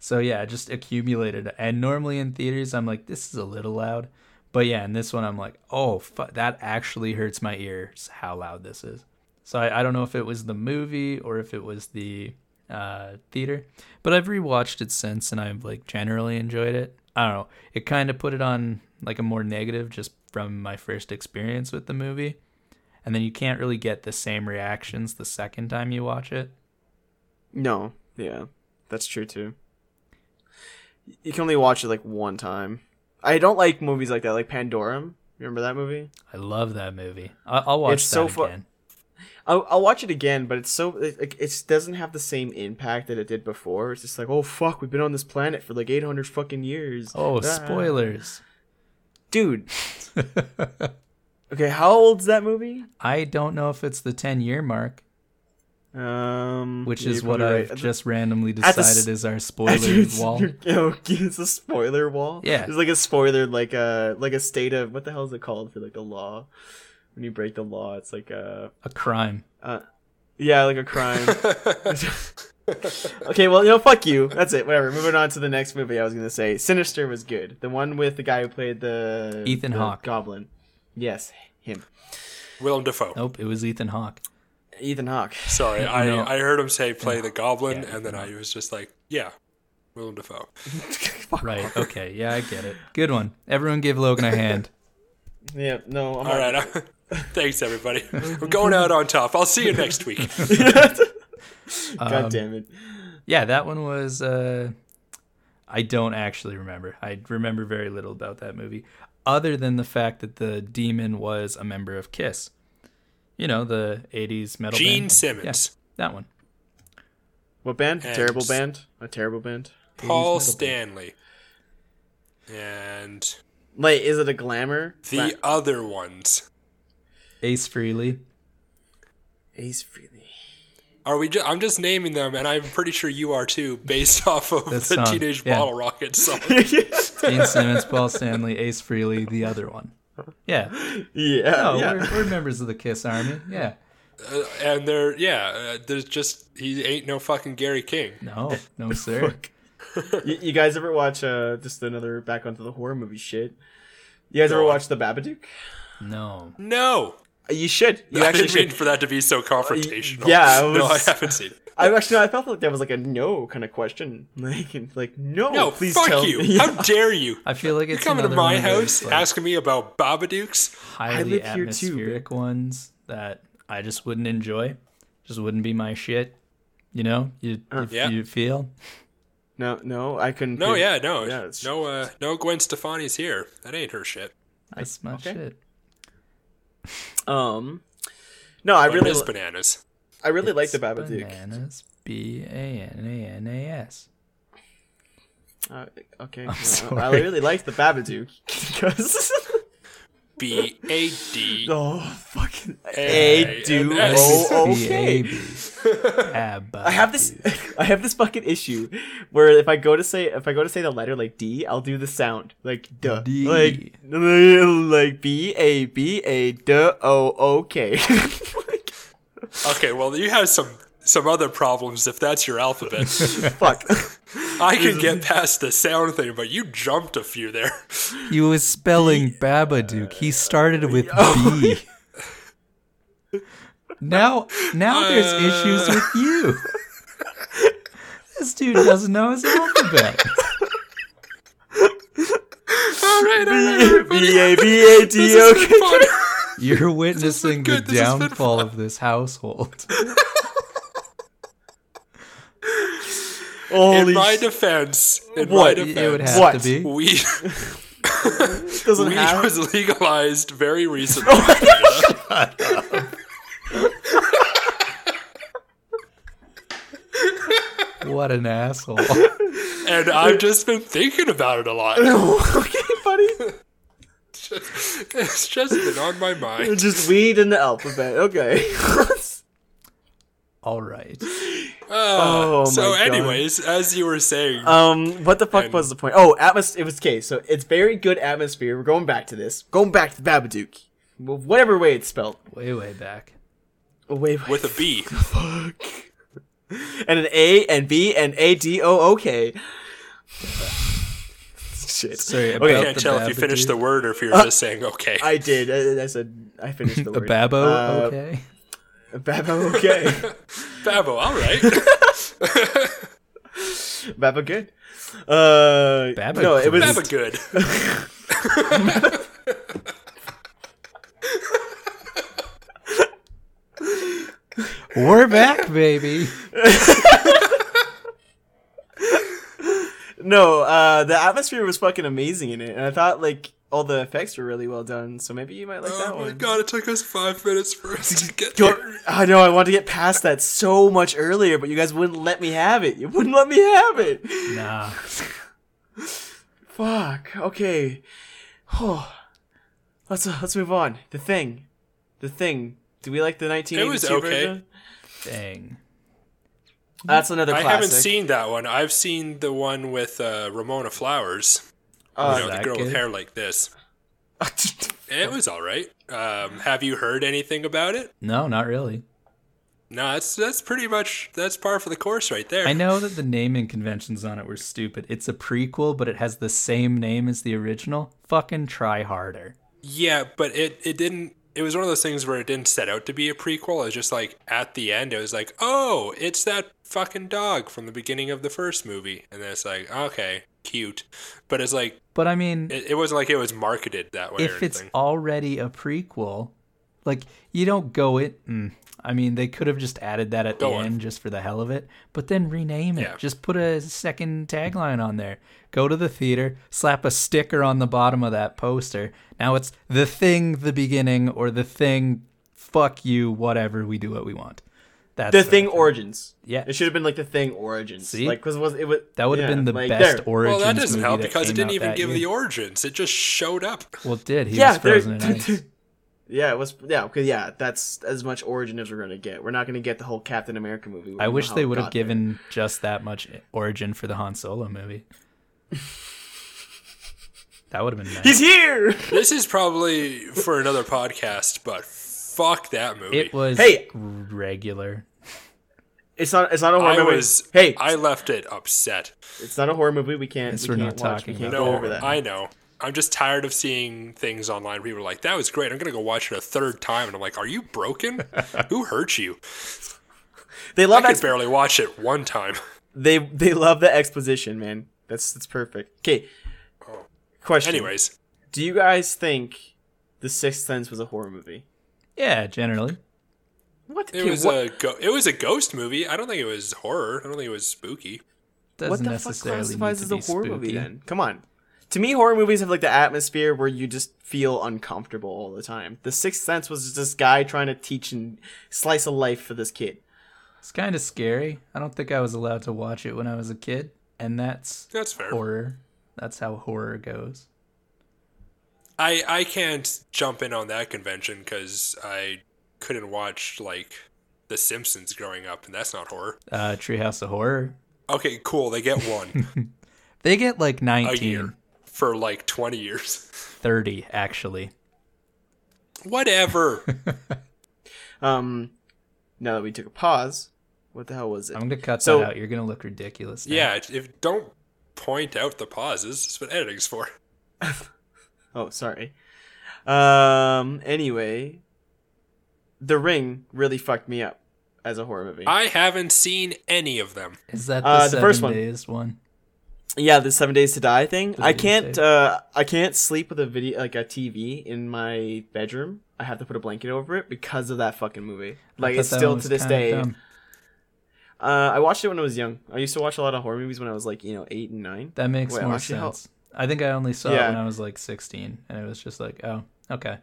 So yeah, it just accumulated. And normally in theaters, I'm like, this is a little loud, but yeah, in this one, I'm like, oh, fu- that actually hurts my ears. How loud this is. So I, I don't know if it was the movie or if it was the uh theater, but I've rewatched it since and I've like generally enjoyed it. I don't know, it kind of put it on like a more negative just from my first experience with the movie, and then you can't really get the same reactions the second time you watch it. No, yeah, that's true too. You can only watch it like one time. I don't like movies like that, like Pandorum. Remember that movie? I love that movie. I- I'll watch it's that so fu- again. I'll, I'll watch it again, but it's so it, it doesn't have the same impact that it did before. It's just like, oh fuck, we've been on this planet for like eight hundred fucking years. Oh, ah. Spoilers, dude. Okay, how old's that movie? I don't know if it's the ten year mark, um, which is what I've right. just randomly decided the, is our spoiler it's, wall. Oh, it's a spoiler wall. Yeah, it's like a spoiler, like a like a state of what the hell is it called for like the law. When you break the law, it's like a a crime. Uh, yeah, like a crime. Okay, well, you know, fuck you. That's it. Whatever. Moving on to the next movie. I was gonna say, Sinister was good. The one with the guy who played the Ethan Hawke Goblin. Yes, him. Willem Dafoe. Nope, it was Ethan Hawke. Ethan Hawke. Sorry, I no. I heard him say play the Goblin, yeah, and then I was just like, yeah, Willem Dafoe. Right. Okay. Yeah, I get it. Good one. Everyone, give Logan a hand. Yeah. No. I'm All right. I'm- Thanks, everybody. We're going out on top. I'll see you next week. God um, damn it. Yeah, that one was... Uh, I don't actually remember. I remember very little about that movie, other than the fact that the demon was a member of KISS. You know, the eighties metal Gene band. Gene Simmons. Yeah, that one. What band? And terrible band? A terrible band? Paul Stanley. Band. And... Wait, is it a glamour? The Glam- other ones. Ace Frehley. Ace Frehley. Are we? Ju- I'm just naming them, and I'm pretty sure you are too, based off of that the song. Teenage yeah. Bottle Rocket song. Gene Simmons, Paul Stanley, Ace Frehley, the other one. Yeah. Yeah. No, yeah. We're, we're members of the KISS Army. Yeah. Uh, and they're, yeah, uh, there's just, he ain't no fucking Gary King. No, no, sir. you, you guys ever watch, uh, just another back onto the horror movie shit? You guys no. ever watch The Babadook? No. No! You should. You I actually didn't should. mean for that to be so confrontational. Uh, yeah. Was, no, I haven't seen it. I actually, I felt like that was like a no kind of question. Like, like no, no, please fuck tell you. Me. How dare you? I feel like it's You're coming to my house like asking me about Babadooks. Highly atmospheric too, ones that I just wouldn't enjoy. Just wouldn't be my shit. You know, you uh, if yeah. you feel. No, no, I couldn't. No, pay. yeah, no, yeah, it's no, uh, no. Gwen Stefani's here. That ain't her shit. That's my okay. shit. Um, no, I really li- bananas. I really like The Babadook. Bananas, B A N A N A S. Uh, okay, no, I really like The Babadook because B A D. Oh fucking A D O K. I have this. I have this fucking issue where if I go to say if I go to say the letter like D, I'll do the sound like duh, D. like like B A B A D O O K. Okay, well you have some some other problems if that's your alphabet. Fuck. I can get past the sound thing, but you jumped a few there. He was spelling Babadook. He started with B. Now, now uh, there's issues with you. This dude doesn't know his alphabet. All right, all right. B A B A D O K. You're witnessing the downfall of this household. Holy in my defense, in what? my defense, it would have what? to be. Weed, weed have... was legalized very recently. Oh What an asshole. And I've just been thinking about it a lot. Okay, buddy. Just, it's just been on my mind. Just weed in the alphabet. Okay. All right. Uh, oh, so anyways, God. as you were saying. Um, what the fuck and... was the point? Oh, atmos- it was okay. So it's very good atmosphere. We're going back to this. Going back to the Babadook. Whatever way it's spelled. Way, way back. Way, way With a B. Fuck. And an A and B and A D O O K. Shit. Sorry, okay. I can't tell Babadook. if you finished the word or if you were uh, just saying okay. I did. I, I said I finished the word. Babo, uh, okay. Babo, okay. Babo, all right. Babo, good. Uh, Babo, no, it was Babo, good. We're back, baby. No, uh, the atmosphere was fucking amazing in it, and I thought like all the effects were really well done. So maybe you might like oh that one. Oh my god! It took us five minutes for us to get there. I know. I wanted to get past that so much earlier, but you guys wouldn't let me have it. You wouldn't let me have it. Nah. Fuck. Okay. Oh. Let's uh, let's move on. The Thing. The Thing. Do we like the nineteen eighty-two okay. version? Dang. That's another classic. I haven't seen that one. I've seen the one with uh, Ramona Flowers. Oh, you know, the girl good? with hair like this. It was all right. Um, have you heard anything about it? No, not really. No, that's that's pretty much, that's par for the course right there. I know that the naming conventions on it were stupid. It's a prequel, but it has the same name as the original. Fucking try harder. Yeah, but it, it didn't. It was one of those things where it didn't set out to be a prequel. It was just like, at the end, it was like, oh, it's that fucking dog from the beginning of the first movie. And then it's like, okay, cute. But it's like... But I mean... It, it wasn't like it was marketed that way or anything. If it's already a prequel, like, you don't go it... Mm. I mean, they could have just added that at the end just for the hell of it, but then rename it. Yeah. Just put a second tagline on there. Go to the theater, slap a sticker on the bottom of that poster. Now it's The Thing, The Beginning, or The Thing, fuck you, whatever, we do what we want. That's the Thing Origins. Yeah, it should have been like The Thing Origins. See, like because it was that would have yeah, been the like, best there. Origins. Well, that doesn't movie help that because it didn't even give year. The origins. It just showed up. Well, it did he yeah, was frozen in ice. Yeah, it was. Yeah, because yeah, that's as much origin as we're gonna get. We're not gonna get the whole Captain America movie. I wish they would have given there. just that much origin for the Han Solo movie. That would have been nice. He's here. This is probably for another podcast, but fuck that movie. It was hey regular. It's not. It's not a horror I movie. Was, hey, I left it upset. It's not a horror movie. We can't. Yes, we we're can't not watch. Talking. We can't no, go over that. I know. I'm just tired of seeing things online. People are like, that was great. I'm going to go watch it a third time. And I'm like, are you broken? Who hurt you? They love I could exp- barely watch it one time. They they love the exposition, man. That's that's perfect. Okay. Oh. Question. Anyways. Do you guys think The Sixth Sense was a horror movie? Yeah, generally. What? It, okay, was, what? A go- it was a ghost movie. I don't think it was horror. I don't think it was spooky. Doesn't what the necessarily fuck classifies as a horror spooky. Movie then? Come on. To me, horror movies have like the atmosphere where you just feel uncomfortable all the time. The Sixth Sense was just this guy trying to teach and slice of life for this kid. It's kind of scary. I don't think I was allowed to watch it when I was a kid, and that's, that's fair. Horror. That's how horror goes. I I can't jump in on that convention because I couldn't watch like The Simpsons growing up, and that's not horror. Uh, Treehouse of Horror. Okay, cool. They get one. They get like nineteen. A year. For like twenty years. thirty, actually. Whatever. um, now that we took a pause, what the hell was it? I'm going to cut so, that out. You're going to look ridiculous now. Yeah, if, don't point out the pauses. That's what editing's for. Oh, sorry. Um. Anyway, The Ring really fucked me up as a horror movie. I haven't seen any of them. Is that the, uh, the first one? Days one? Yeah, the Seven Days to Die thing. I can't. Uh, I can't sleep with a video like a T V in my bedroom. I have to put a blanket over it because of that fucking movie. Like it's still to this day. Uh, I watched it when I was young. I used to watch a lot of horror movies when I was like you know eight and nine. That makes Wait, more sense. I think I only saw yeah. it when I was like sixteen, and it was just like, oh, okay.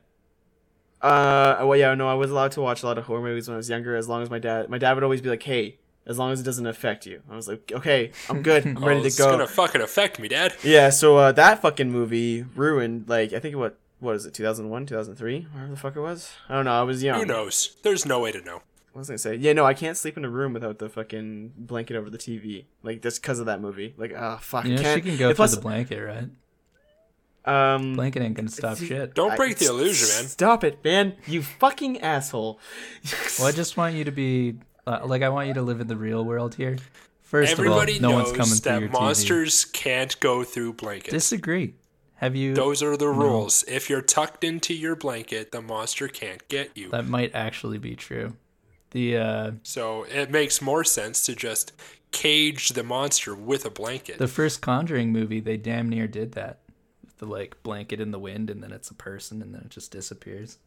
Uh, well, yeah, no, I was allowed to watch a lot of horror movies when I was younger, as long as my dad. My dad would always be like, hey. As long as it doesn't affect you. I was like, okay, I'm good. I'm ready oh, to go. It's going to fucking affect me, Dad. Yeah, so uh, that fucking movie ruined, like, I think, what what is it, two thousand one, two thousand three? Whatever the fuck it was? I don't know. I was young. Who knows? There's no way to know. I was going to say, yeah, no, I can't sleep in a room without the fucking blanket over the T V. Like, just because of that movie. Like, ah, oh, fuck. You know, can't. She can go for the blanket, right? Um, blanket ain't gonna stop shit. Don't break I, the illusion, man. Stop it, man. You fucking asshole. Well, I just want you to be... Uh, like, I want you to live in the real world here. First Everybody of all, no knows one's coming that through your monsters T V. Can't go through blankets. Disagree. Have you? Those are the no. rules. If you're tucked into your blanket, the monster can't get you. That might actually be true. The uh, So it makes more sense to just cage the monster with a blanket. The first Conjuring movie, they damn near did that. The, like, blanket in the wind, and then it's a person, and then it just disappears.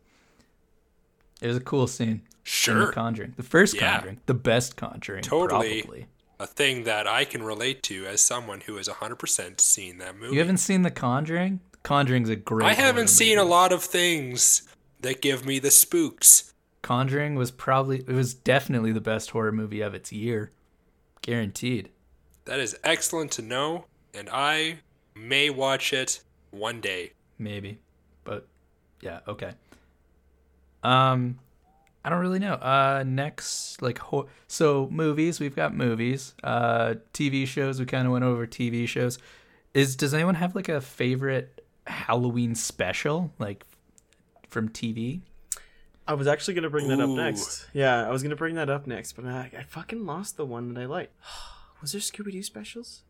It was a cool scene. Sure. The Conjuring. The first yeah. Conjuring. The best Conjuring, totally probably. A thing that I can relate to as someone who has one hundred percent seen that movie. You haven't seen The Conjuring? Conjuring's a great I haven't seen movie. A lot of things that give me the spooks. Conjuring was probably, it was definitely the best horror movie of its year. Guaranteed. That is excellent to know, and I may watch it one day. Maybe, but yeah, okay. Um, I don't really know. Uh, next, like, ho- so movies, we've got movies, uh, T V shows. We kind of went over T V shows. Is, does anyone have like a favorite Halloween special, like from T V? I was actually going to bring Ooh. that up next. Yeah. I was going to bring that up next, but I, I fucking lost the one that I liked. Was there Scooby-Doo specials?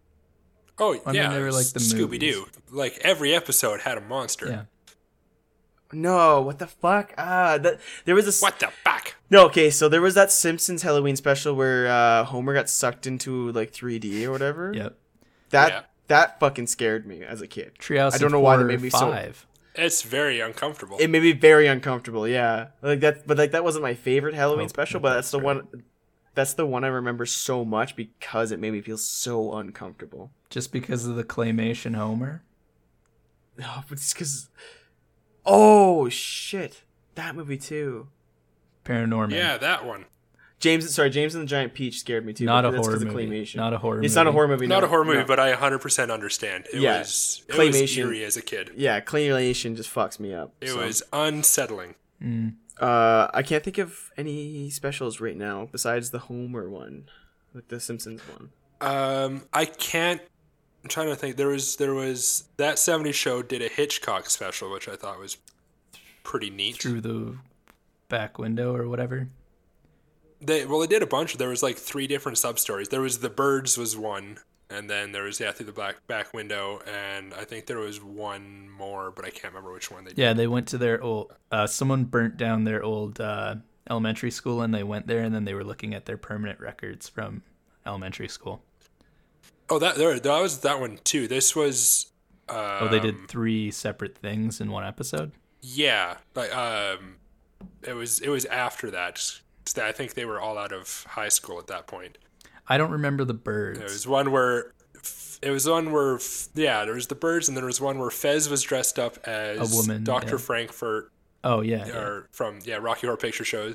Oh I yeah. Mean, they were like the Scooby-Doo, like every episode had a monster. Yeah. No, what the fuck? Ah, that, there was a... What the fuck? No, okay, so there was that Simpsons Halloween special where uh, Homer got sucked into, like, three D or whatever. Yep. That yeah. that fucking scared me as a kid. Treehouse I don't know why that made me five. So... It's very uncomfortable. It made me very uncomfortable, yeah. Like that, But, like, that wasn't my favorite Halloween oh, special, no, but that's, that's the right. one... That's the one I remember so much because it made me feel so uncomfortable. Just because of the claymation Homer? No, but it's because... Oh shit! That movie too. Paranorman. Yeah, that one. James, sorry, James and the Giant Peach scared me too. Not a horror movie. Not a horror movie. It's not a horror movie. Not no. a horror movie, no. But I one hundred percent understand. It yeah. was it claymation. Was eerie as a kid. Yeah, claymation just fucks me up. It so. was unsettling. Mm. Uh, I can't think of any specials right now besides the Homer one, like the Simpsons one. Um, I can't. I'm trying to think. There was there was that seventies show did a Hitchcock special, which I thought was pretty neat. Through the back window or whatever. They well, they did a bunch. There was like three different sub stories. There was the Birds was one, and then there was yeah through the back back window, and I think there was one more, but I can't remember which one they did. Yeah, they went to their old. Uh, someone burnt down their old uh, elementary school, and they went there, and then they were looking at their permanent records from elementary school. Oh, that there that was that one too. This was. Um, oh, they did three separate things in one episode. Yeah, but um, it was it was after that. I think they were all out of high school at that point. I don't remember the Birds. There was one where, it was one where, yeah, there was the Birds, and there was one where Fez was dressed up as a woman, Doctor Yeah. Frankfurt. Oh yeah, or yeah. from yeah Rocky Horror Picture Show.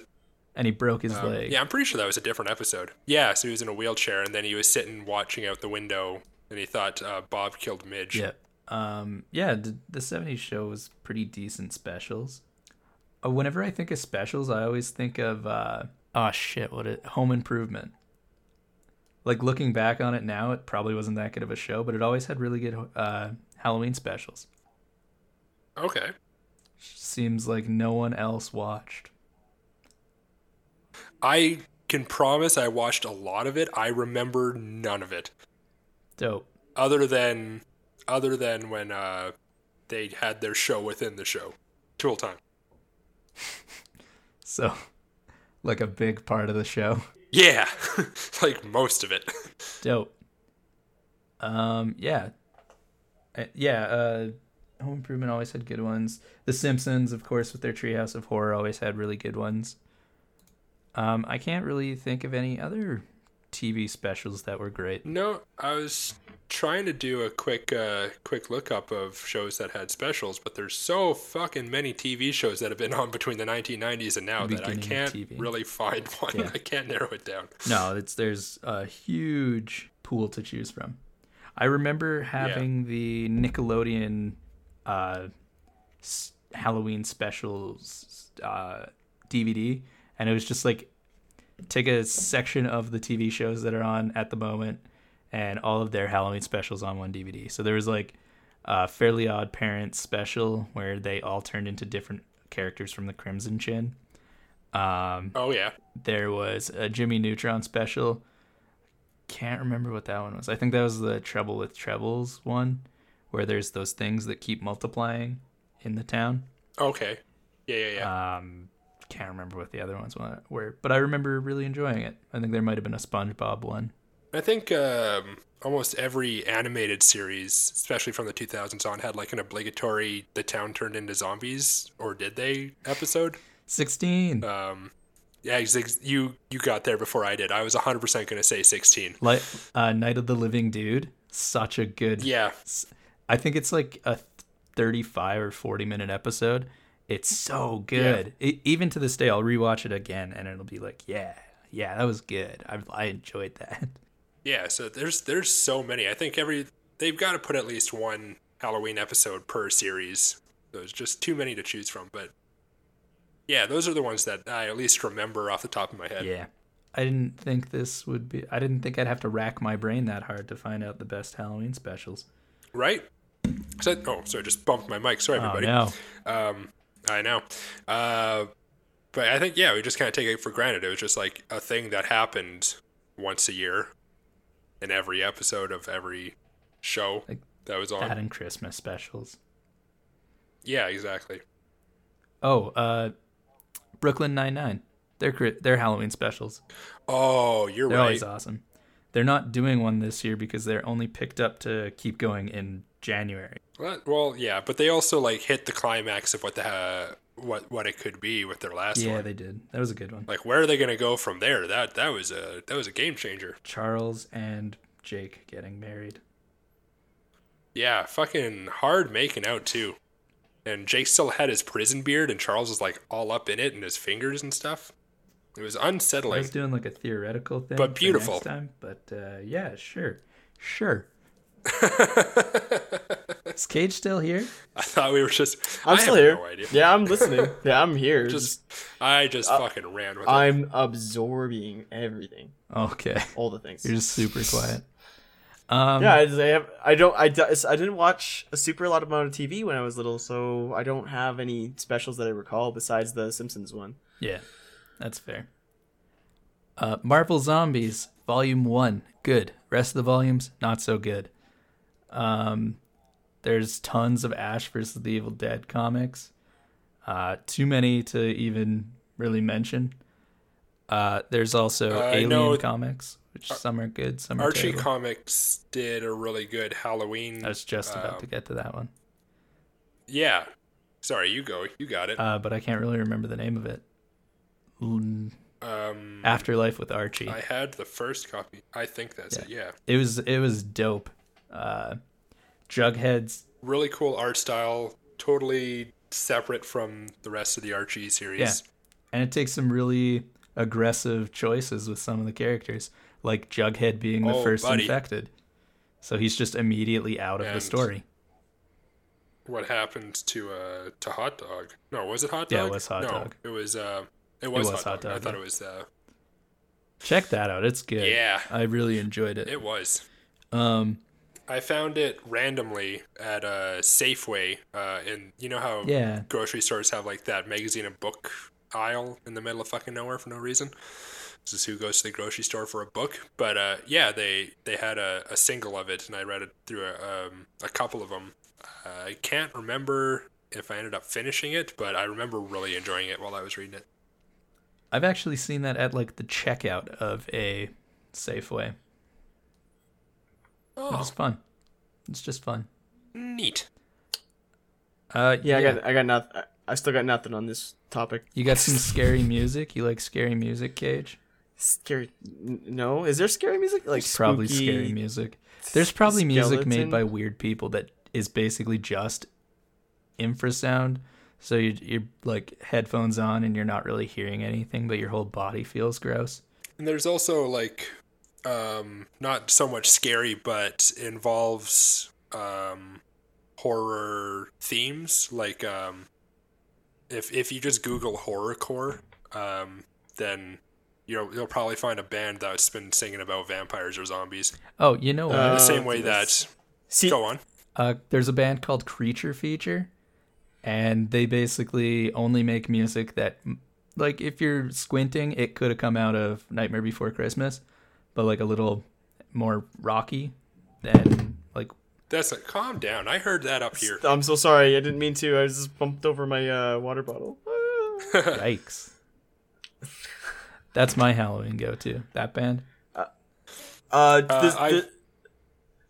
And he broke his um, leg. Yeah, I'm pretty sure that was a different episode. Yeah, so he was in a wheelchair, and then he was sitting watching out the window, and he thought uh, Bob killed Midge. Yeah, um, yeah. The, the seventies show was pretty decent specials. Whenever I think of specials, I always think of, uh, oh shit, what it, Home Improvement. Like looking back on it now, it probably wasn't that good of a show, but it always had really good uh, Halloween specials. Okay. Seems like no one else watched. I can promise I watched a lot of it. I remember none of it. Dope. Other than, other than when uh, they had their show within the show. Tool time. So, like a big part of the show. Yeah, like most of it. Dope. Um, yeah, uh, yeah. Uh, Home Improvement always had good ones. The Simpsons, of course, with their Treehouse of Horror, always had really good ones. Um, I can't really think of any other T V specials that were great. No, I was trying to do a quick uh quick look up of shows that had specials, but there's so fucking many T V shows that have been on between the nineteen nineties and now Beginning that I can't T V. Really find one. Yeah. I can't narrow it down. No, it's there's a huge pool to choose from. I remember having yeah. the Nickelodeon uh Halloween specials uh D V D, and it was just like take a section of the T V shows that are on at the moment and all of their Halloween specials on one D V D. So there was like a Fairly Odd Parents special where they all turned into different characters from the Crimson Chin. Um, oh, yeah. There was a Jimmy Neutron special. Can't remember what that one was. I think that was the Trouble with Trebles one where there's those things that keep multiplying in the town. Okay. Yeah, yeah, yeah. Um, can't remember what the other ones were, but I remember really enjoying it. I think there might have been a SpongeBob one. I think um, almost every animated series, especially from the two thousands on, had like an obligatory "The Town Turned into Zombies" or did they episode? sixteen. Um, yeah, you you got there before I did. I was one hundred percent going to say sixteen. Like uh, Night of the Living Dude, such a good. Yeah. I think it's like a thirty-five or forty minute episode. It's so good. Yeah. It, even to this day, I'll rewatch it again, and it'll be like, yeah, yeah, that was good. I I enjoyed that. Yeah, so there's there's so many. I think every they've got to put at least one Halloween episode per series. There's just too many to choose from. But yeah, those are the ones that I at least remember off the top of my head. Yeah, I didn't think this would be. I didn't think I'd have to rack my brain that hard to find out the best Halloween specials. Right. So oh, sorry, just bumped my mic. Sorry, everybody. Oh, no. Um. I know. Uh, but I think, yeah, we just kind of take it for granted. It was just like a thing that happened once a year in every episode of every show like that was on. That and Christmas specials. Yeah, exactly. Oh, uh, Brooklyn Nine-Nine. They're, they're Halloween specials. Oh, you're they're right. They're always awesome. They're not doing one this year because they're only picked up to keep going in January. Well, yeah, but they also like hit the climax of what the uh, what what it could be with their last yeah, one. Yeah, they did. That was a good one. Like, where are they going to go from there? That that was a that was a game changer. Charles and Jake getting married. Yeah, fucking hard making out too. And Jake still had his prison beard, and Charles was like all up in it and his fingers and stuff. It was unsettling. I was doing like a theoretical thing, but beautiful. For next time, but uh, yeah, sure, sure. Is Cage still here? I thought we were just. I'm I still have here. No idea. Yeah, I'm listening. Yeah, I'm here. Just, I just uh, fucking ran with I'm it. I'm absorbing everything. Okay. All the things. You're just super quiet. Um, yeah, I, just, I, have, I don't. I, I didn't watch a super lot amount of T V when I was little, so I don't have any specials that I recall besides the Simpsons one. Yeah, that's fair. Uh, Marvel Zombies Volume One, good. Rest of the volumes, not so good. Um. There's tons of Ash versus the Evil Dead comics. Uh, too many to even really mention. Uh, there's also uh, Alien no, comics, which Ar- some are good, some are Archie terrible. Comics did a really good Halloween. I was just about um, to get to that one. Yeah. Sorry, you go. You got it. Uh, but I can't really remember the name of it. Um, Afterlife with Archie. I had the first copy. I think that's yeah. it, yeah. It was, it was dope. Uh Jughead's really cool art style, totally separate from the rest of the Archie series. Yeah, and it takes some really aggressive choices with some of the characters, like Jughead being the oh, first buddy. infected, so he's just immediately out of and the story. What happened to uh to Hot Dog? No, was it Hot Dog? Yeah, it was Hot no, Dog. It was uh, it was, it was Hot Dog. Dog I yeah. thought it was. Uh... Check that out. It's good. Yeah, I really enjoyed it. It was. Um. I found it randomly at a Safeway, uh, and you know how yeah. grocery stores have like that magazine and book aisle in the middle of fucking nowhere for no reason. This is who goes to the grocery store for a book, but uh, yeah, they they had a, a single of it, and I read it through a, um, a couple of them. Uh, I can't remember if I ended up finishing it, but I remember really enjoying it while I was reading it. I've actually seen that at like the checkout of a Safeway. Oh. It's fun. It's just fun. Neat. Uh, yeah, yeah, I got, I got nothing. I still got nothing on this topic. You got some scary music. You like scary music, Cage? Scary? No. Is there scary music? Like There's probably scary music. There's probably skeleton. music made by weird people that is basically just infrasound. So you're, you're like headphones on and you're not really hearing anything, but your whole body feels gross. And there's also like. Um, not so much scary, but involves um, horror themes. Like um, if if you just Google horrorcore, um, then you'll you'll probably find a band that's been singing about vampires or zombies. Oh, you know what? Uh, the same way that. See, go on. Uh, there's a band called Creature Feature, and they basically only make music that, like, if you're squinting, it could have come out of Nightmare Before Christmas. But like a little more rocky than like. That's a calm down. I heard that up here. I'm so sorry. I didn't mean to. I was just bumped over my uh, water bottle. Yikes. That's my Halloween go-to. That band. Uh, uh, this, uh this,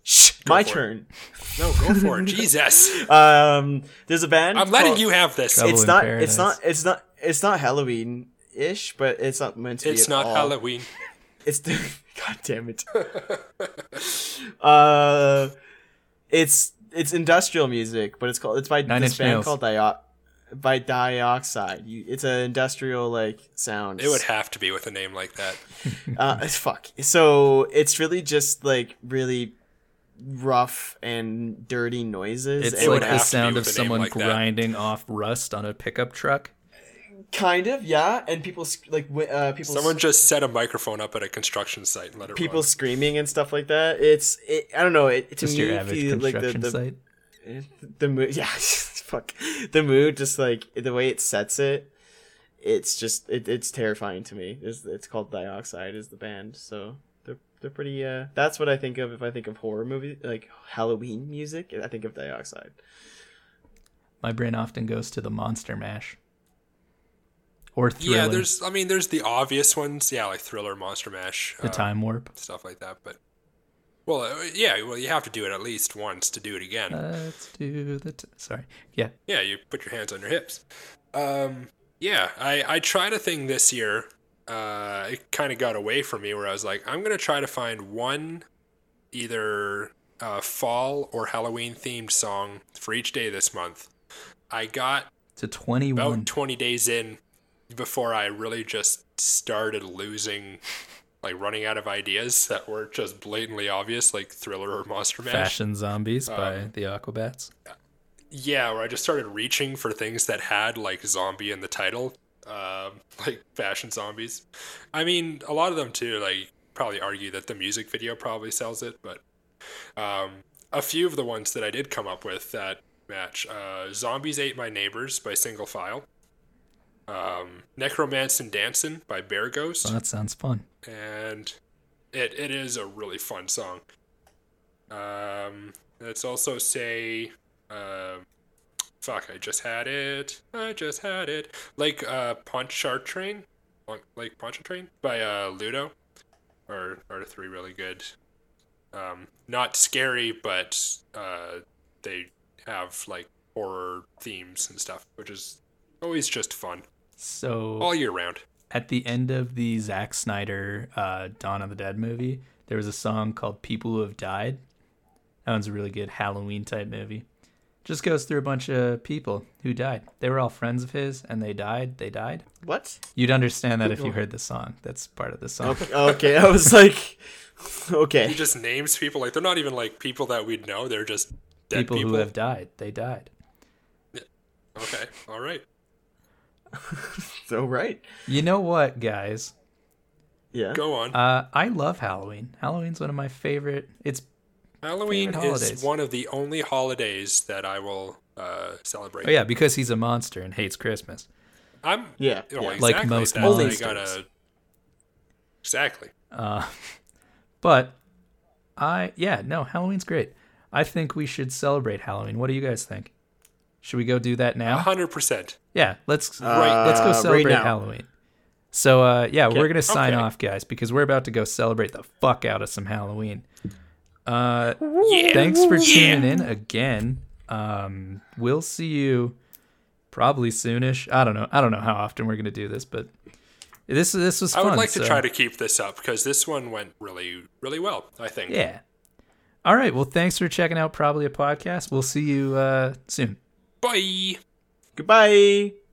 Shh. My turn. It. No, go for it. Jesus. Um, there's a band. I'm letting called, you have this. Trouble it's not. Paradise. It's not. It's not. It's not Halloween-ish, but it's not meant to be. It's not all. Halloween. It's the God damn it. uh, it's it's industrial music, but it's called it's by Nine this band nails. called Dio- by Dioxide. You, it's an industrial like sound. It would have to be with a name like that. uh, fuck. So it's really just like really rough and dirty noises. It's it like the sound of someone like grinding that. off rust on a pickup truck. Kind of, yeah, and people like uh, people. Someone just set a microphone up at a construction site and let it. People run. Screaming and stuff like that. It's it, I don't know. It, it to just me, your average the, construction like, the, the, site. The mood, yeah, fuck the mood. Just like the way it sets it, it's just it, it's terrifying to me. It's, it's called Dioxide is the band, so they're they're pretty. Uh, that's what I think of if I think of horror movies, like Halloween music. I think of Dioxide. My brain often goes to the Monster Mash. Or Thriller. Yeah, there's, I mean, there's the obvious ones. Yeah, like Thriller, Monster Mash. The um, Time Warp. Stuff like that, but... Well, yeah, well, you have to do it at least once to do it again. Let's do the... T- Sorry, yeah. Yeah, you put your hands on your hips. Um, yeah, I, I tried a thing this year. Uh, it kind of got away from me where I was like, I'm going to try to find one either uh, fall or Halloween-themed song for each day this month. I got... To twenty-one. About twenty days in... Before I really just started losing, like running out of ideas that were just blatantly obvious, like Thriller or Monster Mash. Fashion Zombies um, by the Aquabats. Yeah, where I just started reaching for things that had like zombie in the title, um, like Fashion Zombies. I mean, a lot of them too, like probably argue that the music video probably sells it, but um, a few of the ones that I did come up with that match, uh, Zombies Ate My Neighbors by Single File. Um, Necromance and Dancin' by Bear Ghost. Oh, that sounds fun. And it it is a really fun song. Um, let's also say, uh, fuck, I just had it. I just had it. Like uh, Pontchartrain, like Pontchartrain by uh, Ludo, are are three really good. Um, not scary, but uh, they have like horror themes and stuff, which is always just fun. So all year round. At the end of the Zack Snyder uh, Dawn of the Dead movie, there was a song called People Who Have Died. That one's a really good Halloween type movie. Just goes through a bunch of people who died. They were all friends of his and they died. They died. What? You'd understand that if you heard the song. That's part of the song. Okay, okay. I was like, okay. He just names people. Like, they're not even like people that we'd know. They're just dead people. People who have died. They died. Yeah. Okay. All right. So right. You know what, guys? Yeah. Go on. Uh, I love Halloween. Halloween's one of my favorite. It's Halloween favorite holidays. Is one of the only holidays that I will uh, celebrate. Oh yeah, because he's a monster and hates Christmas. I'm yeah, you know, yeah. Exactly like most monsters. Gotta... Exactly. Uh, but I yeah no Halloween's great. I think we should celebrate Halloween. What do you guys think? Should we go do that now? one hundred percent. Yeah, let's uh, right, let's go celebrate right Halloween. So, uh, yeah, okay. We're going to sign okay. off, guys, because we're about to go celebrate the fuck out of some Halloween. Uh, yeah. Thanks for tuning yeah. in again. Um, we'll see you probably soonish. I don't know. I don't know how often we're going to do this, but this this was fun. I would like so. to try to keep this up because this one went really, really well, I think. Yeah. All right. Well, thanks for checking out Probably a Podcast. We'll see you uh, soon. Bye. Goodbye.